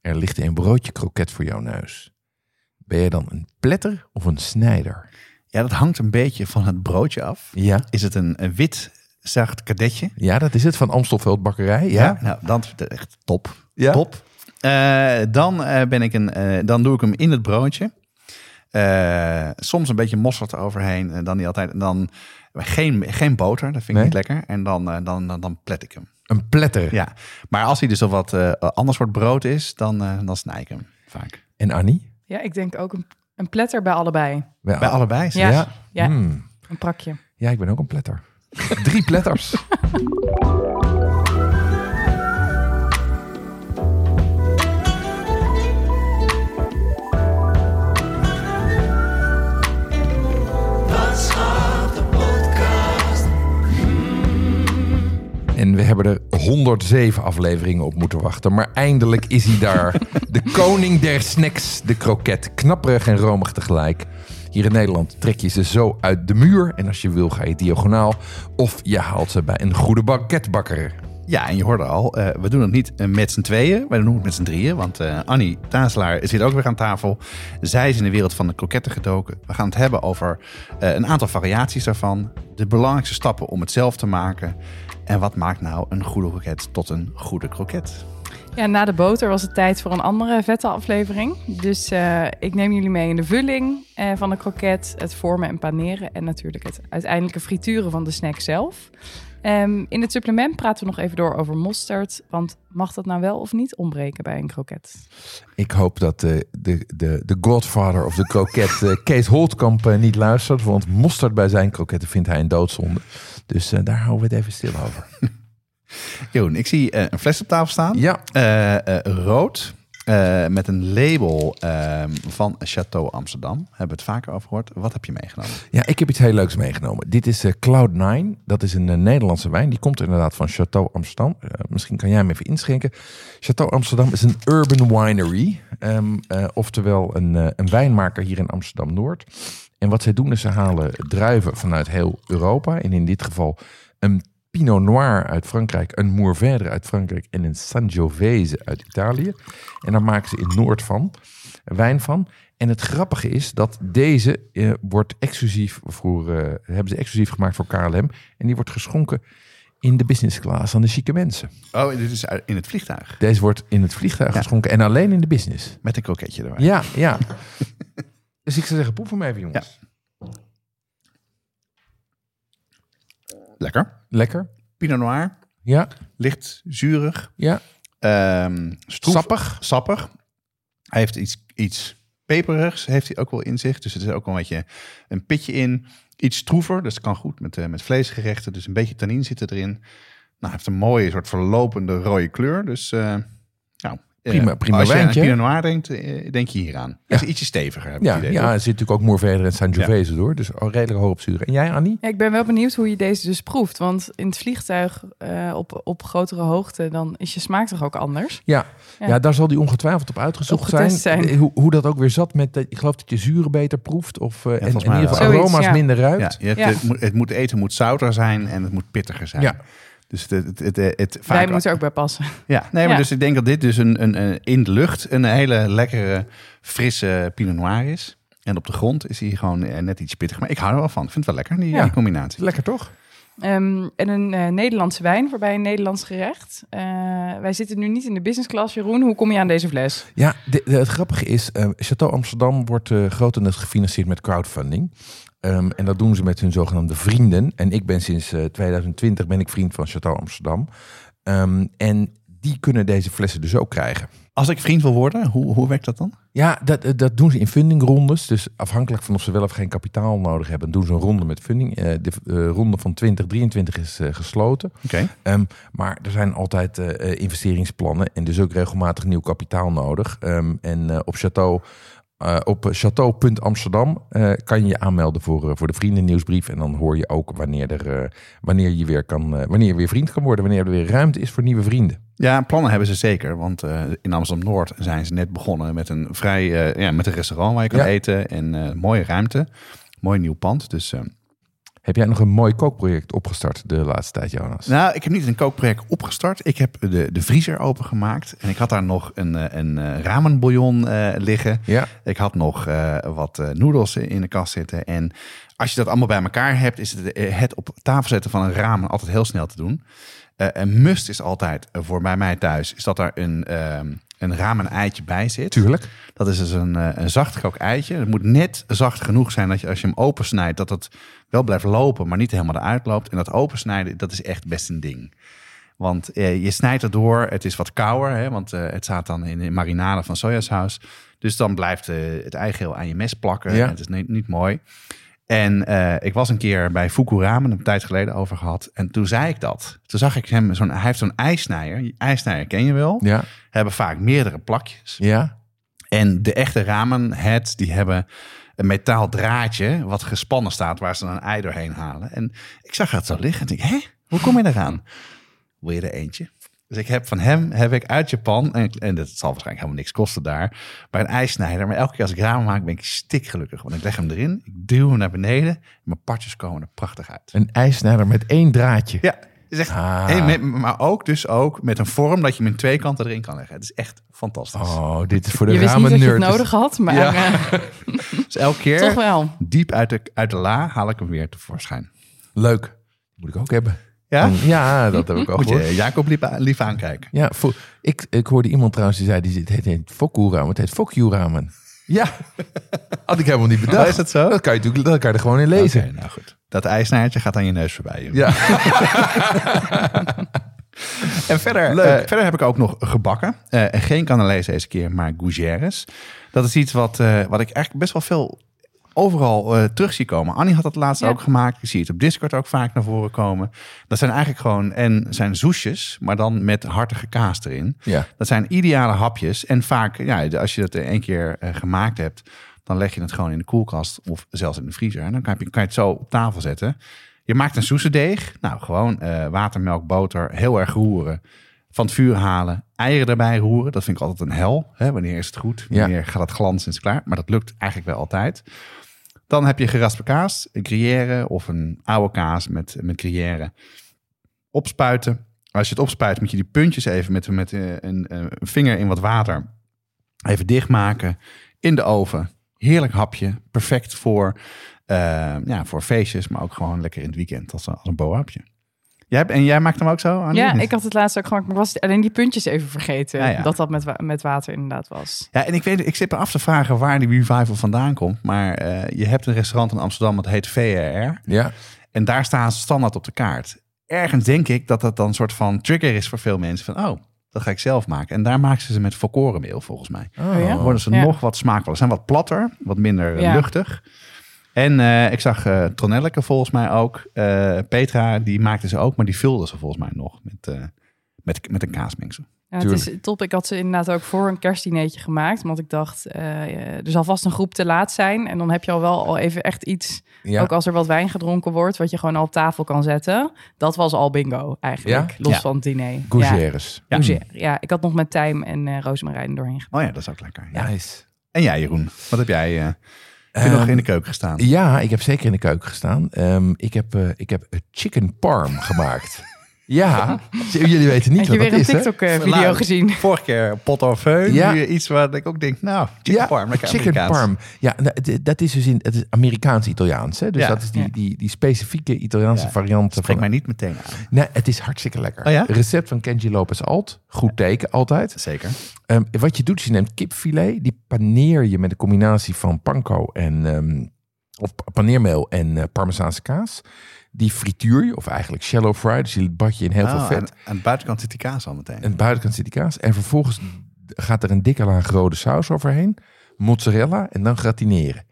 er ligt een broodje kroket voor jouw neus. Ben je dan een pletter of een snijder? Ja, dat hangt een beetje van het broodje af. Ja. Is het een wit, zacht kadetje? Ja, dat is het, van Amstelveld bakkerij. Ja, ja, nou, dan echt top. Ja. Top. Dan doe ik hem in het broodje. Soms een beetje mosterd eroverheen. Dan niet altijd. Dan geen boter, dat vind ik niet lekker. En dan plet ik hem. Een pletter? Ja, maar als hij dus al wat anders soort brood is, dan snij ik hem vaak. En Annie? Ja, ik denk ook een pletter bij allebei. Bij allebei? Ja, ja. Ja. Hmm. Een prakje. Ja, ik ben ook een pletter. 3 pletters. En we hebben er 107 afleveringen op moeten wachten. Maar eindelijk is hij daar. De koning der snacks, de kroket. Knapperig en romig tegelijk. Hier in Nederland trek je ze zo uit de muur. En als je wil ga je diagonaal. Of je haalt ze bij een goede banketbakker. Ja, en je hoorde al, we doen het niet met z'n tweeën. We doen het met z'n drieën. Want Annie Tazelaar zit ook weer aan tafel. Zij is in de wereld van de kroketten gedoken. We gaan het hebben over een aantal variaties daarvan. De belangrijkste stappen om het zelf te maken. En wat maakt nou een goede kroket tot een goede kroket? Ja, na de boter was het tijd voor een andere vette aflevering. Dus ik neem jullie mee in de vulling van de kroket, het vormen en paneren en natuurlijk het uiteindelijke frituren van de snack zelf. In het supplement praten we nog even door over mosterd. Want mag dat nou wel of niet ontbreken bij een kroket? Ik hoop dat de godfather of de kroket, Kees Holtkamp, niet luistert. Want mosterd bij zijn kroketten vindt hij een doodzonde. Dus daar houden we het even stil over. Jeroen, ik zie een fles op tafel staan. Ja. Rood. Met een label van Chateau Amsterdam. Hebben we het vaker over gehoord. Wat heb je meegenomen? Ja, ik heb iets heel leuks meegenomen. Dit is Cloud Nine. Dat is een Nederlandse wijn. Die komt inderdaad van Chateau Amsterdam. Misschien kan jij hem even inschenken. Chateau Amsterdam is een urban winery. Oftewel een wijnmaker hier in Amsterdam-Noord. En wat zij doen is ze halen druiven vanuit heel Europa. En in dit geval een Pinot Noir uit Frankrijk, een Mourvèdre uit Frankrijk en een Sangiovese uit Italië. En daar maken ze in Noord van, wijn van. En het grappige is dat deze wordt exclusief hebben ze exclusief gemaakt voor KLM. En die wordt geschonken in de business class aan de chique mensen. Oh, dit is in het vliegtuig? Deze wordt in het vliegtuig geschonken en alleen in de business. Met een kroketje erbij. Ja, ja. Dus ik zou zeggen, proef hem even, jongens. Ja. Lekker. Pinot Noir. Ja. Licht zuurig. Ja. Stroef, sappig. Hij heeft iets peperigs, heeft hij ook wel in zich. Dus het is ook wel een beetje een pitje in. Iets stroever, dus het kan goed met vleesgerechten. Dus een beetje tannine zit erin. Nou, hij heeft een mooie soort verlopende rode kleur. Dus prima als wijntje. Als je aan Pinot Noir denkt, denk je hieraan. Ja. Hij is ietsje steviger, heb ik het idee. Ja, er zit natuurlijk ook Mourvèdre en Sangiovese door. Dus al redelijk hoog op zuren. En jij, Annie? Ja, ik ben wel benieuwd hoe je deze dus proeft. Want in het vliegtuig op grotere hoogte, dan is je smaak toch ook anders? Ja, ja daar zal die ongetwijfeld op uitgezocht zijn. Hoe dat ook weer zat met, ik geloof dat je zuren beter proeft. Of in ieder geval aroma's minder ruikt. Ja, het moet zouter zijn en het moet pittiger zijn. Ja. Dus wij moeten er ook bij passen. Ja, nee, maar dus ik denk dat dit dus een in de lucht een hele lekkere, frisse Pinot Noir is. En op de grond is hij gewoon net iets pittig. Maar ik hou er wel van. Ik vind het wel lekker, die combinatie. Lekker toch? En een Nederlandse wijn voorbij een Nederlands gerecht. Wij zitten nu niet in de business class, Jeroen. Hoe kom je aan deze fles? Ja, het grappige is, Chateau Amsterdam wordt grotendeels gefinancierd met crowdfunding. En dat doen ze met hun zogenaamde vrienden. En ik ben sinds 2020 vriend van Chateau Amsterdam. En die kunnen deze flessen dus ook krijgen. Als ik vriend wil worden, hoe werkt dat dan? Ja, dat doen ze in fundingrondes. Dus afhankelijk van of ze wel of geen kapitaal nodig hebben, doen ze een ronde met funding. De ronde van 2023 is gesloten. Okay. Maar er zijn altijd investeringsplannen en dus ook regelmatig nieuw kapitaal nodig. Op Chateau.Amsterdam kan je je aanmelden voor de vriendennieuwsbrief. En dan hoor je ook wanneer je weer vriend kan worden. Wanneer er weer ruimte is voor nieuwe vrienden. Ja, plannen hebben ze zeker. Want in Amsterdam-Noord zijn ze net begonnen met een met een restaurant waar je kan eten. En mooie ruimte. Mooi nieuw pand. Dus... Heb jij nog een mooi kookproject opgestart de laatste tijd, Jonas? Nou, ik heb niet een kookproject opgestart. Ik heb de vriezer opengemaakt. En ik had daar nog een ramenbouillon liggen. Ja. Ik had nog wat noedels in de kast zitten. En als je dat allemaal bij elkaar hebt, is het op tafel zetten van een ramen altijd heel snel te doen. Een must is altijd, voor bij mij thuis, is dat er een ramen eitje bij zit. Tuurlijk. Dat is dus een zachtgekook eitje. Het moet net zacht genoeg zijn dat je als je hem opensnijdt, dat het wel blijft lopen, maar niet helemaal eruit loopt. En dat opensnijden, dat is echt best een ding. Want je snijdt het door, het is wat kouder, hè, want het staat dan in de marinade van sojasaus. Dus dan blijft het eigeel aan je mes plakken. Ja. Het is niet mooi. En ik was een keer bij Fuku Ramen, een tijd geleden over gehad. En toen zei ik dat. Toen zag ik hem, hij heeft zo'n ijsnijder. Die ijsnijder ken je wel. Ja. Hebben vaak meerdere plakjes. Ja. En de echte ramenheads, die hebben een metaal draadje wat gespannen staat, waar ze dan een ei doorheen halen. En ik zag dat zo liggen en ik dacht, hoe kom je eraan? Wil je er eentje? Dus ik heb van hem uit Japan, en dat zal waarschijnlijk helemaal niks kosten daar, bij een ijsnijder. Maar elke keer als ik ramen maak, ben ik stikgelukkig. Want ik leg hem erin, ik duw hem naar beneden, mijn partjes komen er prachtig uit. Een ijsnijder met 1 draadje? Ja, is echt, maar ook met een vorm dat je hem in 2 kanten erin kan leggen. Het is echt fantastisch. Oh, dit is voor de ramen nerd. Je wist niet dat je het nodig had, maar... Ja. Dus elke keer, toch wel. Diep uit de la, haal ik hem weer tevoorschijn. Leuk. Moet ik ook hebben. Ja? Ja, dat heb ik al gehoord. Jacob lief aankijken. Ja, ik hoorde iemand trouwens die zei, het heet Fuku Ramen, het heet Fuku Ramen. Ja, had ik helemaal niet bedacht. Oh, is dat zo? Dat kan je er gewoon in lezen. Okay, nou goed. Dat ijsnaartje gaat aan je neus voorbij. Jongen. Ja. En verder heb ik ook nog gebakken. Geen canalees deze keer, maar gougères. Dat is iets wat ik eigenlijk best wel veel overal terug zie komen. Annie had dat laatst ook gemaakt. Ik zie het op Discord ook vaak naar voren komen. Dat zijn eigenlijk gewoon soesjes, maar dan met hartige kaas erin. Ja. Dat zijn ideale hapjes. En vaak, als je dat 1 keer gemaakt hebt, dan leg je het gewoon in de koelkast of zelfs in de vriezer. En dan kan je het zo op tafel zetten. Je maakt een soesendeeg. Nou, gewoon watermelk, boter, heel erg roeren. Van het vuur halen, eieren erbij roeren. Dat vind ik altijd een hel. Hè? Wanneer is het goed? Wanneer gaat het glans en is het klaar? Maar dat lukt eigenlijk wel altijd. Dan heb je geraspe kaas, een gruyère of een oude kaas met gruyère. Opspuiten. Als je het opspuit, moet je die puntjes even met een vinger in wat water even dichtmaken. In de oven. Heerlijk hapje. Perfect voor feestjes, maar ook gewoon lekker in het weekend als een bohapje. Jij maakt hem ook zo, Annie? Ja, ik had het laatst ook gemaakt, maar was alleen die puntjes even vergeten. Ja. Dat met water inderdaad was. Ja, en ik zit me af te vragen waar die revival vandaan komt. Maar je hebt een restaurant in Amsterdam, dat heet VR. Ja. En daar staan ze standaard op de kaart. Ergens denk ik dat dan een soort van trigger is voor veel mensen. Van, dat ga ik zelf maken. En daar maken ze met volkorenmeel, volgens mij. Oh, ja? Dan worden ze nog wat smaakvoller. Ze zijn wat platter, wat minder luchtig. En ik zag Tronelleke volgens mij ook. Petra, die maakte ze ook, maar die vulde ze volgens mij nog met een kaasmengsel. Ja, het is top. Ik had ze inderdaad ook voor een kerstdineetje gemaakt. Want ik dacht, er zal vast een groep te laat zijn. En dan heb je al even echt iets, ook als er wat wijn gedronken wordt, wat je gewoon al op tafel kan zetten. Dat was al bingo eigenlijk, los van het diner. Gougères. Ja. Ja, ik had nog met tijm en rozemarijn doorheen gedaan. Oh ja, dat is ook lekker. Ja. Nice. En jij, Jeroen, wat heb jij... Heb je nog in de keuken gestaan? Ja, ik heb zeker in de keuken gestaan. Ik heb chicken parm gemaakt. Ja, jullie weten niet wat dat is. Heb je weer een TikTok-video gezien? Vorige keer pot-au-feu. Ja. Nu iets waar ik ook denk, chicken parm. Chicken parm. Ja, dat is dus het is Amerikaans-Italiaans. Hè? Dus dat is die specifieke Italiaanse variant. Spreek mij niet meteen aan. Nee, het is hartstikke lekker. Oh, ja? Recept van Kenji Lopez-Alt. Goed teken, altijd. Zeker. Wat je doet, is je neemt kipfilet. Die paneer je met een combinatie van panko of paneermeel en parmezaanse kaas. Die frituur je, of eigenlijk shallow fry. Dus je bad je in heel veel vet. Aan de buitenkant zit die kaas al meteen. En vervolgens gaat er een dikke laag rode saus overheen, mozzarella en dan gratineren.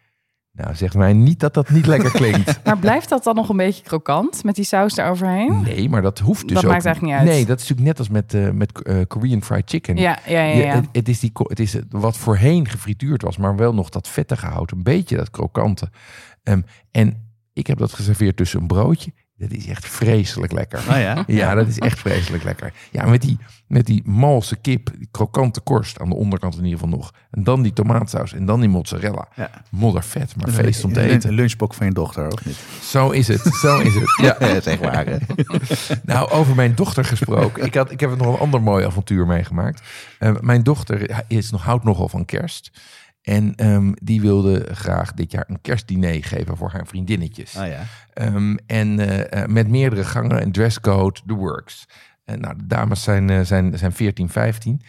Nou, zeg mij niet dat dat niet lekker klinkt. Maar blijft dat dan nog een beetje krokant met die saus eroverheen? Nee, maar dat hoeft dus dat ook. Dat maakt eigenlijk niet uit. Nee, dat is natuurlijk net als met Korean fried chicken. Ja. Het is wat voorheen gefrituurd was, maar wel nog dat vettige hout. Een beetje dat krokante. En ik heb dat geserveerd tussen een broodje. Dat is echt vreselijk lekker. Oh ja? Ja, dat is echt vreselijk lekker. Ja, met die malse kip, die krokante korst aan de onderkant in ieder geval nog. En dan die tomaatsaus en dan die mozzarella. Ja. Moddervet, maar feest om te eten. Een lunchbox van je dochter, of niet? Zo is het. Ja, dat is echt waar. Hè? Nou, over mijn dochter gesproken. Ik heb nog een ander mooi avontuur meegemaakt. Mijn dochter houdt nogal van kerst. En die wilde graag dit jaar een kerstdiner geven voor haar vriendinnetjes. Oh ja. Met meerdere gangen, een dresscode, the works. De dames zijn 14, 15.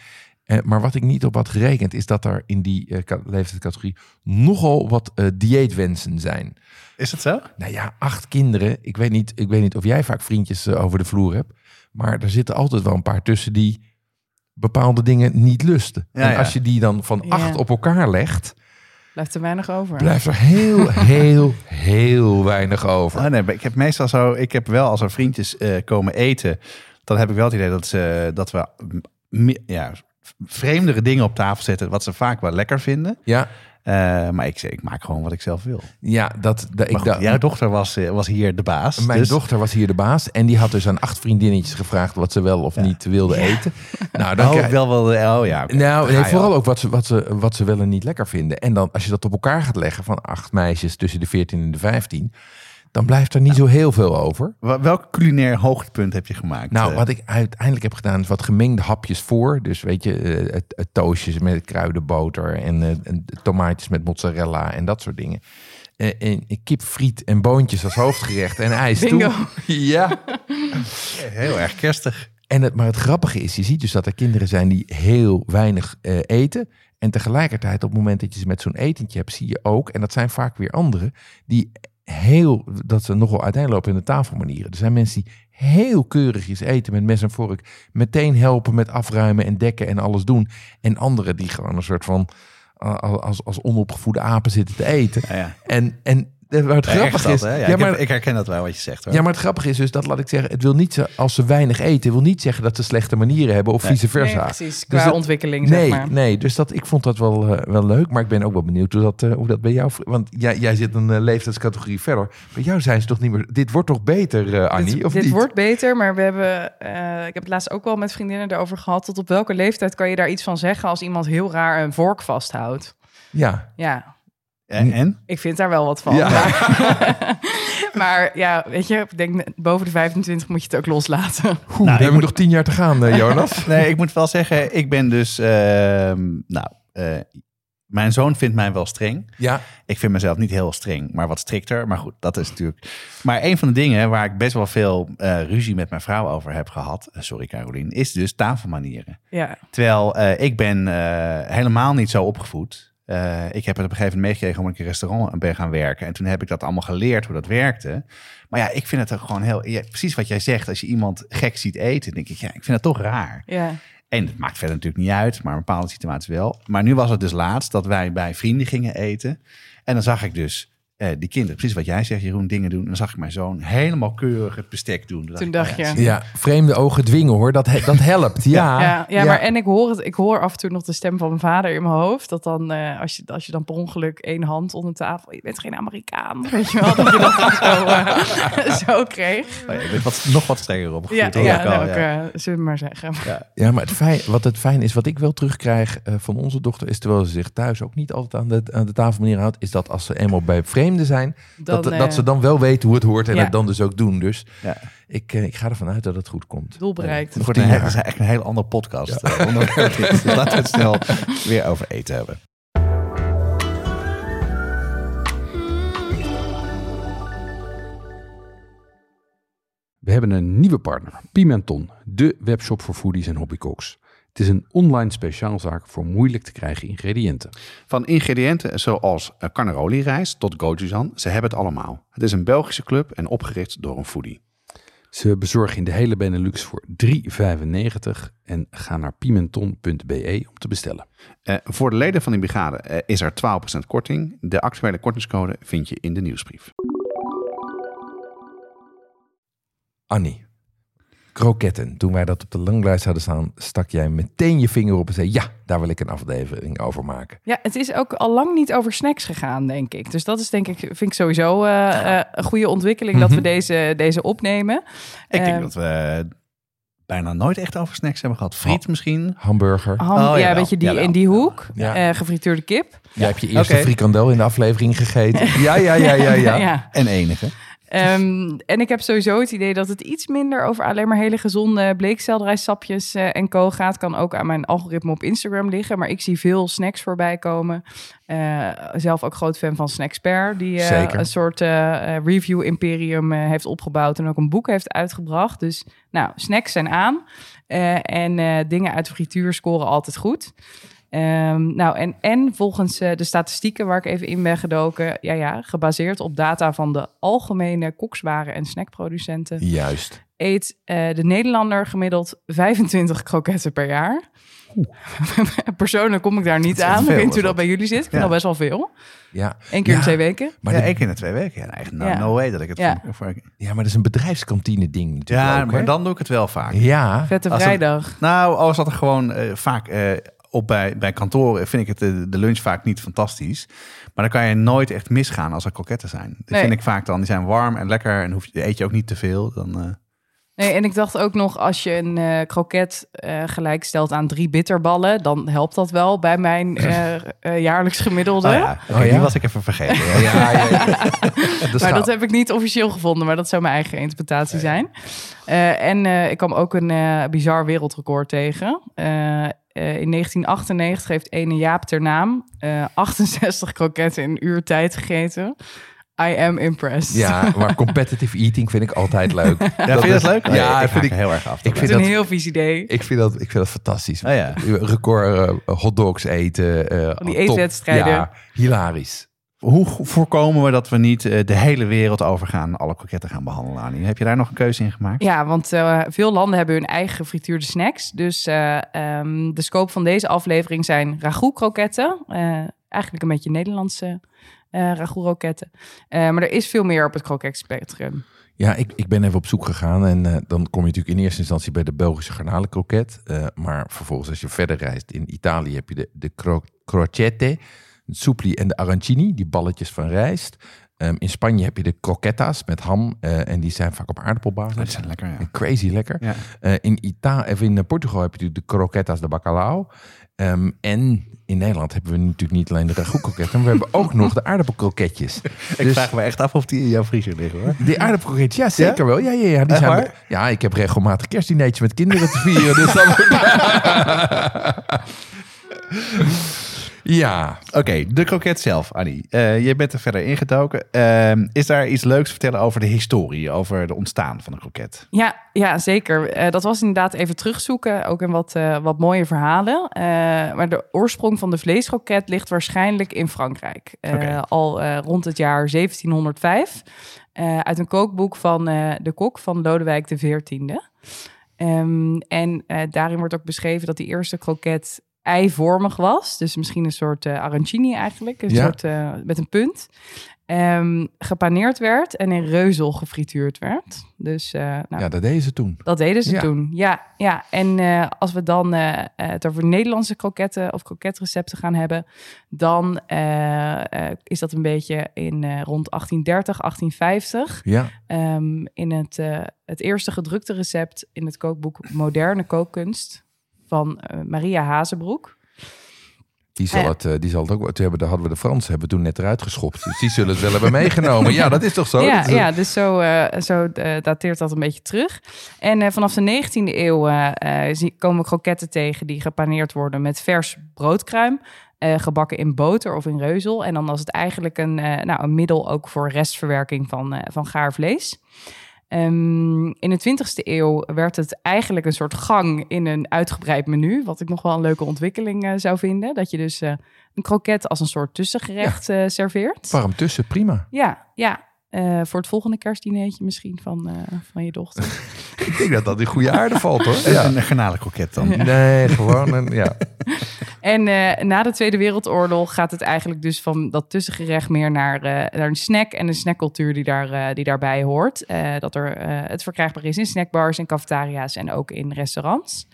Maar wat ik niet op had gerekend is dat er in die leeftijdscategorie nogal wat dieetwensen zijn. Is dat zo? Nou ja, 8 kinderen. Ik weet niet of jij vaak vriendjes over de vloer hebt. Maar er zitten altijd wel een paar tussen die bepaalde dingen niet lusten. Ja, en als je die dan van 8 op elkaar legt, blijft er weinig over. Blijft er heel, heel weinig over. Oh nee, maar ik heb meestal zo. Ik heb wel als er vriendjes komen eten, dan heb ik wel het idee dat we vreemdere dingen op tafel zetten, wat ze vaak wel lekker vinden. Ja. Maar ik maak gewoon wat ik zelf wil. Ja, jouw dochter was hier de baas. Mijn dochter was hier de baas. En die had dus aan 8 vriendinnetjes gevraagd wat ze wel of niet wilden eten. Nou, dan krijg ik wel. Oh ja. Nou, vooral ook wat ze wel en niet lekker vinden. En dan als je dat op elkaar gaat leggen van 8 meisjes tussen de 14 en de 15. Dan blijft er niet zo heel veel over. Welk culinair hoogtepunt heb je gemaakt? Nou, wat ik uiteindelijk heb gedaan is wat gemengde hapjes voor. Dus weet je, toastjes met kruidenboter en tomaatjes met mozzarella en dat soort dingen. En kip, friet en boontjes als hoofdgerecht en ijs. Bingo. Ja. Heel erg kerstig. Maar het grappige is, je ziet dus dat er kinderen zijn die heel weinig eten. En tegelijkertijd op het moment dat je ze met zo'n etentje hebt, zie je ook, en dat zijn vaak weer anderen, die dat ze nogal uiteenlopen in de tafelmanieren. Er zijn mensen die heel keurigjes eten met mes en vork. Meteen helpen met afruimen en dekken en alles doen. En anderen die gewoon een soort van als onopgevoede apen zitten te eten. Ja. En waar het grappig is. Ja, ik herken dat wel wat je zegt. Hoor. Ja, maar het grappige is dus dat, laat ik zeggen, het wil niet als ze weinig eten, wil niet zeggen dat ze slechte manieren hebben of vice versa. Nee, precies. Qua dus ontwikkeling. Nee, zeg maar. Nee. Dus ik vond dat wel leuk, maar ik ben ook wel benieuwd hoe dat bij jou. Want jij zit een leeftijdscategorie verder. Bij jou zijn ze toch niet meer. Dit wordt toch beter, Annie? Dit wordt beter, maar we hebben. Ik heb het laatst ook wel met vriendinnen erover gehad. Tot op welke leeftijd kan je daar iets van zeggen als iemand heel raar een vork vasthoudt? Ja. Ja. En? Ik vind daar wel wat van. Ja. Maar ja, weet je, ik denk boven de 25 moet je het ook loslaten. Je moet nog 10 jaar te gaan, Jonas. Nee, ik moet wel zeggen, ik ben dus... mijn zoon vindt mij wel streng. Ja. Ik vind mezelf niet heel streng, maar wat strikter. Maar goed, dat is natuurlijk... Maar een van de dingen waar ik best wel veel ruzie met mijn vrouw over heb gehad... sorry, Carolien, is dus tafelmanieren. Ja. Terwijl ik ben helemaal niet zo opgevoed... ik heb het op een gegeven moment meegekregen omdat ik in een restaurant ben gaan werken. En toen heb ik dat allemaal geleerd, hoe dat werkte. Maar ja, ik vind het toch gewoon heel... Ja, precies wat jij zegt, als je iemand gek ziet eten, denk ik, ja, ik vind dat toch raar. Ja. En het maakt verder natuurlijk niet uit, maar een bepaalde situaties wel. Maar nu was het dus laatst dat wij bij vrienden gingen eten. En dan zag ik dus die kinderen, precies wat jij zegt, Jeroen, dingen doen. En dan zag ik mijn zoon helemaal keurig het bestek doen. Toen dacht je... Ja, vreemde ogen dwingen hoor, dat helpt. Ja. Ja, maar en ik hoor af en toe nog de stem van mijn vader in mijn hoofd. Dat dan, als je dan per ongeluk 1 hand onder tafel... Je bent geen Amerikaan, weet je wel. Dat je dat zo kreeg. Oh ja, je bent nog wat strenger opgevoed. Zullen we maar zeggen. Ja, maar het fijn is, wat ik wel terugkrijg van onze dochter... is terwijl ze zich thuis ook niet altijd aan de tafelmanier houdt... is dat als ze eenmaal bij zijn, dat ze dan wel weten hoe het hoort en het dan dus ook doen. Dus ik ga ervan uit dat het goed komt. Doel bereikt. Dat is eigenlijk een heel andere podcast. Ja. Laten we het snel weer over eten hebben. We hebben een nieuwe partner, Pimenton, de webshop voor foodies en hobbycooks. Het is een online speciaalzaak voor moeilijk te krijgen ingrediënten. Van ingrediënten zoals cannaroli-rijst tot gochujang, ze hebben het allemaal. Het is een Belgische club en opgericht door een foodie. Ze bezorgen in de hele Benelux voor €3,95 en ga naar pimenton.be om te bestellen. Voor de leden van die brigade is er 12% korting. De actuele kortingscode vind je in de nieuwsbrief. Annie, kroketten. Toen wij dat op de langlijst hadden staan, stak jij meteen je vinger op en zei: ja, daar wil ik een aflevering over maken. Ja, het is ook al lang niet over snacks gegaan, denk ik. Dus dat is vind ik sowieso een goede ontwikkeling dat we deze opnemen. Ik denk dat we bijna nooit echt over snacks hebben gehad. Friet misschien. Hamburger. Ja, weet je, in die hoek. Ja. Gefrituurde kip. Jij hebt je eerste frikandel in de aflevering gegeten. Ja. En enige. En ik heb sowieso het idee dat het iets minder over alleen maar hele gezonde bleekselderijsapjes en co gaat. Kan ook aan mijn algoritme op Instagram liggen. Maar ik zie veel snacks voorbij komen. Zelf ook groot fan van Snacksper. Die een soort review-imperium heeft opgebouwd en ook een boek heeft uitgebracht. Dus nou, snacks zijn aan. En dingen uit de frituur scoren altijd goed. En volgens de statistieken waar ik even in ben gedoken... gebaseerd op data van de algemene kokswaren- en snackproducenten... Juist. Eet de Nederlander gemiddeld 25 kroketten per jaar. Persoonlijk kom ik daar niet aan. Ik weet hoe dat bij jullie zit. Ik vind al best wel veel. Ja. Eén keer in 2 weken. Maar één keer in 2 weken. Ja, eigenlijk no way dat ik het... Ja. Maar dat is een bedrijfskantine ding natuurlijk. Ja, ook, maar dan doe ik het wel vaak. Ja. Vette vrijdag. Als dat er gewoon vaak... Bij kantoren vind ik het de lunch vaak niet fantastisch. Maar dan kan je nooit echt misgaan als er kroketten zijn. Dat vind ik vaak dan. Die zijn warm en lekker en eet je ook niet te veel. Nee, en ik dacht ook nog, als je een kroket gelijk stelt aan 3 bitterballen... dan helpt dat wel bij mijn jaarlijks gemiddelde. Die was ik even vergeten. Maar dat heb ik niet officieel gevonden, maar dat zou mijn eigen interpretatie zijn. En ik kwam ook een bizar wereldrecord tegen... in 1998 heeft ene Jaap ter naam 68 kroketten in een uur tijd gegeten. I am impressed. Ja, maar competitive eating vind ik altijd leuk. Ja, vind je dat leuk? Ja, dat vind ik heel erg af. Ik vind dat een heel vies idee. Ik vind dat fantastisch. Record hotdogs eten. Die eetwedstrijden. Ja, hilarisch. Hoe voorkomen we dat we niet de hele wereld overgaan... alle kroketten gaan behandelen, Annie? Heb je daar nog een keuze in gemaakt? Ja, want veel landen hebben hun eigen gefrituurde snacks. Dus de scope van deze aflevering zijn ragout-kroketten. Eigenlijk een beetje Nederlandse ragout-kroketten. Maar er is veel meer op het kroket-spectrum. Ja, ik ben even op zoek gegaan. En dan kom je natuurlijk in eerste instantie bij de Belgische garnalenkroket. Maar vervolgens, als je verder reist in Italië... heb je de crocette... de soepli en de arancini, die balletjes van rijst. In Spanje heb je de croquetas met ham. En die zijn vaak op aardappelbasis. Dat zijn lekker, ja. Crazy lekker. Ja. In Portugal heb je de croquetas de bacalhau. En in Nederland hebben we natuurlijk niet alleen de ragout-kroketten... maar we hebben ook nog de aardappelkroketjes. Ik vraag me echt af of die in jouw vriezer liggen, hoor. Die aardappelkroketjes, ja, zeker wel. Ja, die zijn ik heb regelmatig kerstdineetjes met kinderen te vieren. Dus dan... Ja, oké. De kroket zelf, Annie. Je bent er verder ingedoken. Is daar iets leuks te vertellen over de historie, over het ontstaan van de kroket? Ja, zeker. Dat was inderdaad even terugzoeken, ook in wat mooie verhalen. Maar de oorsprong van de vleeskroket ligt waarschijnlijk in Frankrijk. Al rond het jaar 1705. Uit een kookboek van de kok van Lodewijk XIV. En daarin wordt ook beschreven dat die eerste kroket... eivormig was, dus misschien een soort arancini eigenlijk, een soort met een punt, gepaneerd werd en in reuzel gefrituurd werd. Dus dat deden ze toen. Ja. En als we dan het over Nederlandse kroketten of kroketrecepten gaan hebben, dan is dat een beetje in rond 1830, 1850. Ja. In het eerste gedrukte recept in het kookboek Moderne Kookkunst. Van Maria Hazenbroek. Die zal het ook... Hadden we de Fransen toen net eruit geschopt. Dus die zullen het wel hebben meegenomen. Ja, dat is toch zo? Dus zo dateert dat een beetje terug. En vanaf de 19e eeuw komen kroketten tegen... die gepaneerd worden met vers broodkruim... gebakken in boter of in reuzel. En dan was het eigenlijk een middel... ook voor restverwerking van gaar vlees. In de 20e eeuw werd het eigenlijk een soort gang in een uitgebreid menu. Wat ik nog wel een leuke ontwikkeling zou vinden. Dat je dus een kroket als een soort tussengerecht serveert. Warm tussen, prima. Ja. Voor het volgende kerstdineetje misschien van je dochter. Ik denk dat dat in goede aarde valt, hoor. Ja. Een garnalenkoket dan. Ja. Nee, gewoon een... Ja. En na de Tweede Wereldoorlog gaat het eigenlijk dus van dat tussengerecht meer naar een snack en een snackcultuur die daarbij hoort. Dat er het verkrijgbaar is in snackbars en cafetaria's en ook in restaurants.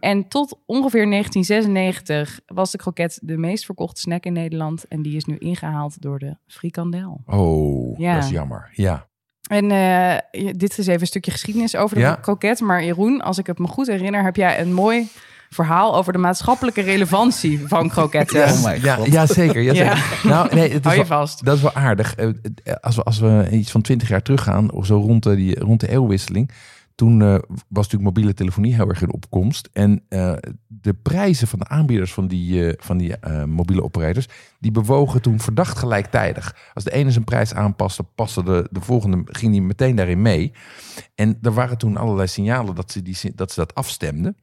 En tot ongeveer 1996 was de kroket de meest verkochte snack in Nederland. En die is nu ingehaald door de frikandel. Oh, ja. Dat is jammer. Ja. En dit is even een stukje geschiedenis over de kroket. Maar Jeroen, als ik het me goed herinner, heb jij een mooi verhaal over de maatschappelijke relevantie van kroketten. Yes. Oh ja, zeker. Ja, zeker. Ja. Nou, nee, hou je vast. Dat is wel aardig. Als we iets van 20 jaar teruggaan, of zo rond de eeuwwisseling... Toen was natuurlijk mobiele telefonie heel erg in opkomst. En de prijzen van de aanbieders van die mobiele operators... die bewogen toen verdacht gelijktijdig. Als de ene zijn prijs aanpaste, de volgende ging die meteen daarin mee. En er waren toen allerlei signalen dat ze dat afstemden.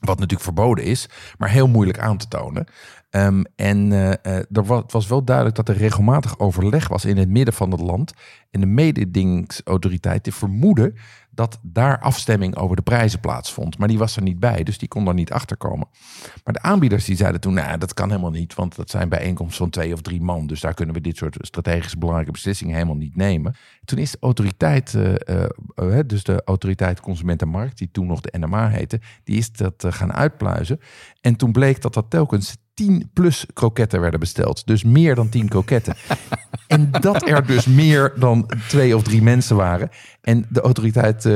Wat natuurlijk verboden is, maar heel moeilijk aan te tonen. Het was wel duidelijk dat er regelmatig overleg was in het midden van het land. En de mededingingsautoriteiten vermoeden dat daar afstemming over de prijzen plaatsvond. Maar die was er niet bij, dus die kon daar niet achterkomen. Maar de aanbieders die zeiden toen, nou, dat kan helemaal niet. Want dat zijn bijeenkomsten van 2 of 3 man. Dus daar kunnen we dit soort strategisch belangrijke beslissingen helemaal niet nemen. Toen is de autoriteit, dus de autoriteit Consument en Markt, die toen nog de NMA heette, die is dat gaan uitpluizen. En toen bleek dat telkens 10 plus kroketten werden besteld. Dus meer dan 10 kroketten. En dat er dus meer dan 2 of 3 mensen waren. En de autoriteit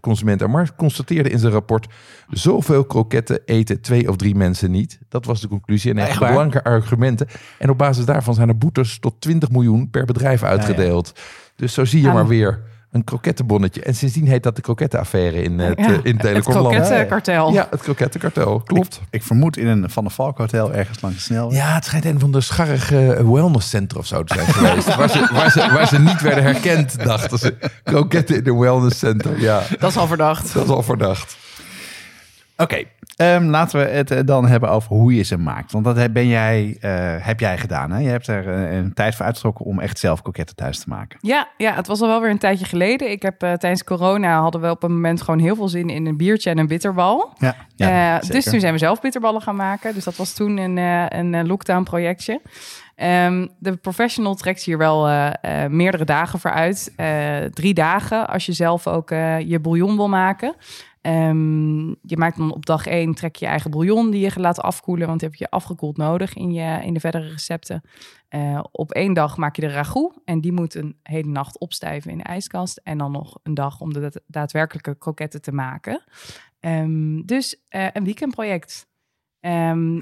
Consument en Markt constateerde in zijn rapport... zoveel kroketten eten 2 of 3 mensen niet. Dat was de conclusie. En echt belangrijke argumenten. En op basis daarvan zijn er boetes tot 20 miljoen per bedrijf uitgedeeld. Ja, ja. Dus zo zie je maar weer... Een krokettenbonnetje. En sindsdien heet dat de krokettenaffaire in Telecomland. Het krokettenkartel. Ja, het krokettenkartel. Klopt. Ik vermoed in een Van der Valk hotel ergens langs de snelweg. Ja, het schijnt een van de scharrige wellnesscenter of zo te zijn geweest. waar ze niet werden herkend, dachten ze. Kroketten in de wellnesscenter, ja. Dat is al verdacht. Oké, laten we het dan hebben over hoe je ze maakt. Want dat heb jij gedaan. Hè? Je hebt er een tijd voor uitgetrokken om echt zelf kroketten thuis te maken. Ja, het was al wel weer een tijdje geleden. Ik heb tijdens corona hadden we op een moment gewoon heel veel zin in een biertje en een bitterbal. Ja, dus toen zijn we zelf bitterballen gaan maken. Dus dat was toen een lockdown projectje. De professional trekt hier wel meerdere dagen voor uit. 3 dagen als je zelf ook je bouillon wil maken. Je maakt dan op dag 1 trek je eigen bouillon die je laat afkoelen, want die heb je afgekoeld nodig in de verdere recepten. Op 1 dag maak je de ragout en die moet een hele nacht opstijven in de ijskast en dan nog een dag om de daadwerkelijke kroketten te maken. Dus een weekendproject.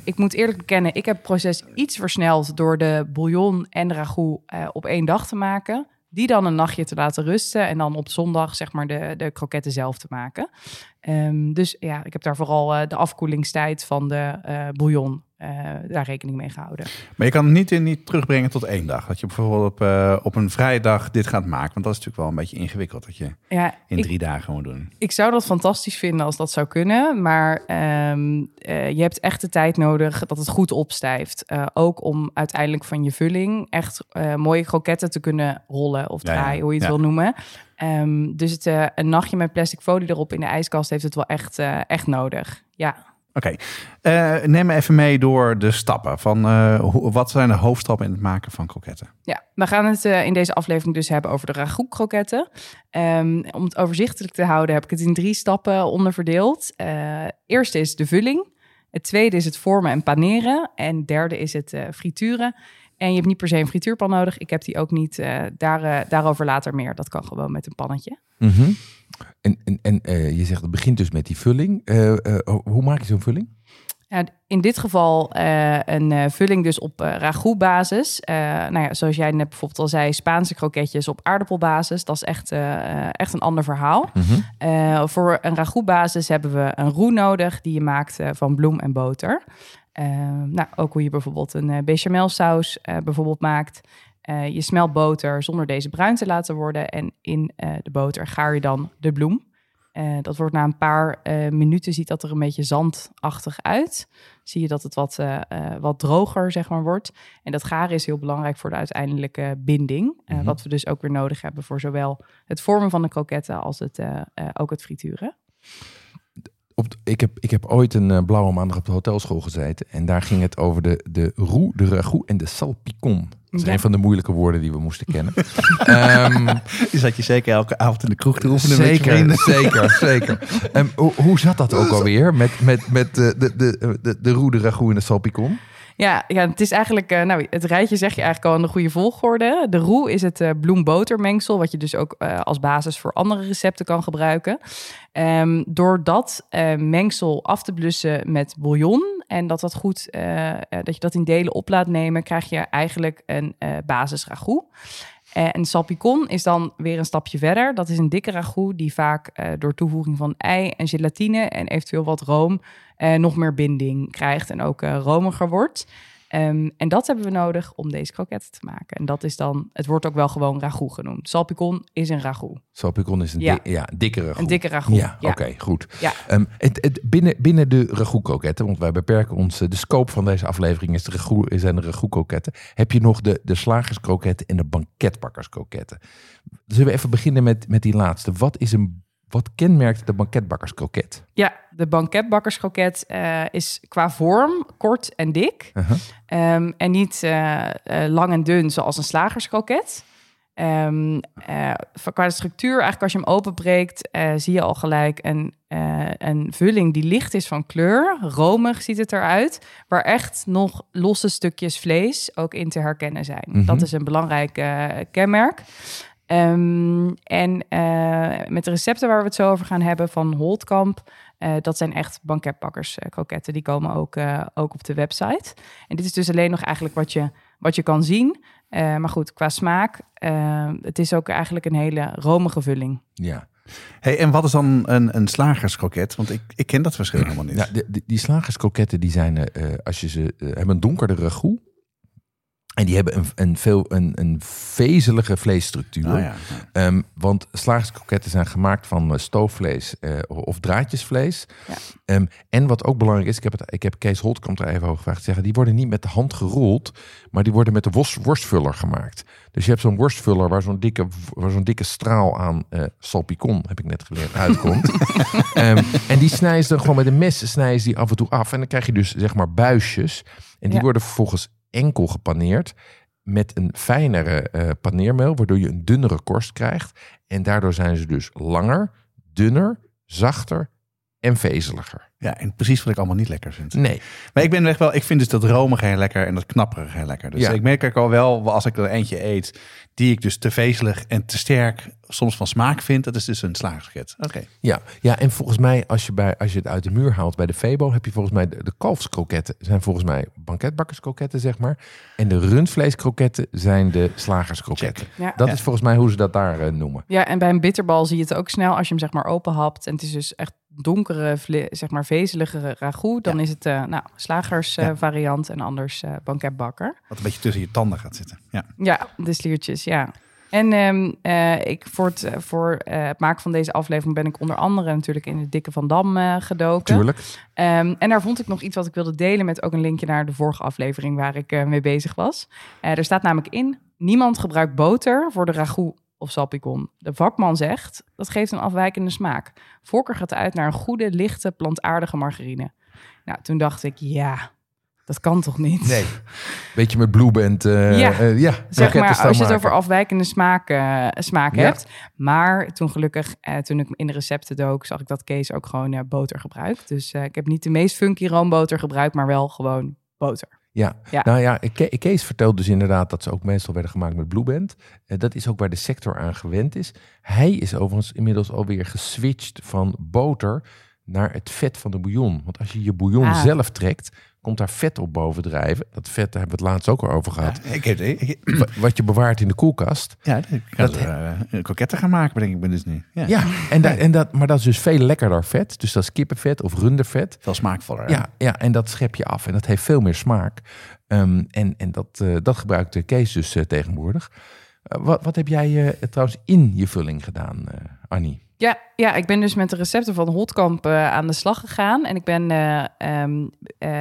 Ik moet eerlijk bekennen, ik heb het proces iets versneld door de bouillon en de ragout op 1 dag te maken. Die dan een nachtje te laten rusten en dan op zondag zeg maar de kroketten zelf te maken. Dus ja, ik heb daar vooral de afkoelingstijd van de bouillon daar rekening mee gehouden. Maar je kan het niet terugbrengen tot 1 dag. Dat je bijvoorbeeld op een vrijdag dit gaat maken. Want dat is natuurlijk wel een beetje ingewikkeld dat je in 3 dagen moet doen. Ik zou dat fantastisch vinden als dat zou kunnen. Maar je hebt echt de tijd nodig dat het goed opstijft. Ook om uiteindelijk van je vulling echt mooie kroketten te kunnen rollen of draaien. Ja. Hoe je het wil noemen. Dus een nachtje met plastic folie erop in de ijskast heeft het wel echt nodig. Ja. Oké, neem me even mee door de stappen. Wat zijn de hoofdstappen in het maken van kroketten? Ja, we gaan het in deze aflevering dus hebben over de ragout kroketten. Om het overzichtelijk te houden heb ik het in 3 stappen onderverdeeld. Eerst is de vulling. Het tweede is het vormen en paneren. En derde is het frituren. En je hebt niet per se een frituurpan nodig. Ik heb die ook niet. Daarover later meer. Dat kan gewoon met een pannetje. Mm-hmm. En je zegt het begint dus met die vulling. Hoe maak je zo'n vulling? Ja, in dit geval een vulling dus op ragoutbasis. Zoals jij net bijvoorbeeld al zei, Spaanse kroketjes op aardappelbasis. Dat is echt een ander verhaal. Mm-hmm. Voor een ragoutbasis hebben we een roux nodig die je maakt van bloem en boter. Ook hoe je bijvoorbeeld een bechamelsaus maakt. Je smelt boter zonder deze bruin te laten worden. En in de boter gaar je dan de bloem. Dat wordt na een paar minuten ziet dat er een beetje zandachtig uit. zie je dat het wat droger, zeg maar, wordt. En dat garen is heel belangrijk voor de uiteindelijke binding. Mm-hmm. Wat we dus ook weer nodig hebben voor zowel het vormen van de kroketten als ook het frituren. Ik heb ooit een blauwe maandag op de hotelschool gezeten. En daar ging het over de roux, de ragout en de salpicon. Dat is een van de moeilijke woorden die we moesten kennen. Dus dat je zeker elke avond in de kroeg te oefenen. Zeker. Hoe zat dat ook alweer met de roux, de ragout en de salpicon? Ja, het is eigenlijk, het rijtje zeg je eigenlijk al in de goede volgorde. De roux is het bloembotermengsel, wat je dus ook als basis voor andere recepten kan gebruiken. Door dat mengsel af te blussen met bouillon en dat je dat in delen op laat nemen, krijg je eigenlijk een basis ragout. En salpicon is dan weer een stapje verder. Dat is een dikke ragout die vaak door toevoeging van ei en gelatine en eventueel wat room nog meer binding krijgt en ook romiger wordt. En dat hebben we nodig om deze kroketten te maken. En dat is dan, het wordt ook wel gewoon ragout genoemd. Salpicon is een ragout. Salpicon is dikke ragout. Een dikke ragout. Ja. Oké, goed. Ja. Binnen de ragout-kroketten, want wij beperken ons, de scope van deze aflevering is de ragout-kroketten. Heb je nog de slagerskroketten en de banketbakkerskroketten. Zullen we even beginnen met die laatste. Wat kenmerkt de banketbakkerskroket? Ja, de banketbakkerskroket is qua vorm kort en dik. Uh-huh. En niet lang en dun zoals een slagerskroket. Qua structuur, eigenlijk als je hem openbreekt, zie je al gelijk een vulling die licht is van kleur. Romig ziet het eruit, waar echt nog losse stukjes vlees ook in te herkennen zijn. Uh-huh. Dat is een belangrijk kenmerk. Met de recepten waar we het zo over gaan hebben van Holtkamp, dat zijn echt banketbakkerskroketten. Die komen ook op de website. En dit is dus alleen nog eigenlijk wat je kan zien. Maar goed, qua smaak, het is ook eigenlijk een hele romige vulling. Ja. Hey, en wat is dan een slagerskroket? Want ik ken dat verschil helemaal niet. Ja, die slagerskroketten die zijn, als je ze hebben een donkerdere groe. En die hebben een vezelige vleesstructuur. Oh ja. Want slagerskroketten zijn gemaakt van stoofvlees of draadjesvlees. Ja. En wat ook belangrijk is, ik heb Kees Holtkamp er even over gevraagd te zeggen, die worden niet met de hand gerold, maar die worden met de worstvuller gemaakt. Dus je hebt zo'n worstvuller waar zo'n dikke straal aan salpicon, heb ik net geleerd, uitkomt. En die snijden ze dan gewoon met een mes die af en toe af. En dan krijg je dus zeg maar buisjes. En die worden vervolgens enkel gepaneerd met een fijnere paneermeel, waardoor je een dunnere korst krijgt. En daardoor zijn ze dus langer, dunner, zachter en vezeliger. Ja, en precies wat ik allemaal niet lekker vind. Nee. Maar ik ben echt wel, ik vind dus dat romige heel lekker en dat knapperige heel lekker. Dus ik merk al wel, als ik er eentje eet, die ik dus te vezelig en te sterk soms van smaak vind, dat is dus een slagerskroket. Okay. Ja, en volgens mij, als je het uit de muur haalt bij de Febo, heb je volgens mij de kalfskroketten, zijn volgens mij banketbakkerskroketten, zeg maar. En de rundvleeskroketten zijn de slagerskroketten. Ja. Dat is volgens mij hoe ze dat daar noemen. Ja, en bij een bitterbal zie je het ook snel als je hem zeg maar openhapt. En het is dus echt donkere, zeg maar vezeligere ragout. Dan is het slagersvariant en anders banketbakker. Wat een beetje tussen je tanden gaat zitten. Ja, de sliertjes, ja. En voor het maken van deze aflevering ben ik onder andere natuurlijk in de dikke Van Dam gedoken. Tuurlijk. En daar vond ik nog iets wat ik wilde delen met ook een linkje naar de vorige aflevering waar ik mee bezig was. Er staat namelijk in, niemand gebruikt boter voor de ragout of salpicon. De vakman zegt, dat geeft een afwijkende smaak. Voorkeur gaat uit naar een goede, lichte, plantaardige margarine. Nou, toen dacht ik, ja, dat kan toch niet? Nee, beetje met Blue Band. Zeg maar, als je het over afwijkende smaak hebt. Maar toen gelukkig, toen ik in de recepten dook, zag ik dat Kees ook gewoon boter gebruikt. Dus ik heb niet de meest funky roomboter gebruikt, maar wel gewoon boter. Ja, nou ja, Kees vertelt dus inderdaad dat ze ook meestal werden gemaakt met Blue Band. Dat is ook waar de sector aan gewend is. Hij is overigens inmiddels alweer geswitcht van boter naar het vet van de bouillon. Want als je je bouillon zelf trekt, komt daar vet op bovendrijven. Dat vet, daar hebben we het laatst ook al over gehad. Ja, wat je bewaart in de koelkast. Ja, ik kan kroketten gaan maken, denk ik dus nu. Maar dat is dus veel lekkerder vet. Dus dat is kippenvet of rundervet. Veel smaakvoller. Ja, en dat schep je af. En dat heeft veel meer smaak. Dat gebruikt Kees dus tegenwoordig. Wat heb jij trouwens in je vulling gedaan, Annie? Ja, ik ben dus met de recepten van Holtkamp aan de slag gegaan. En ik ben,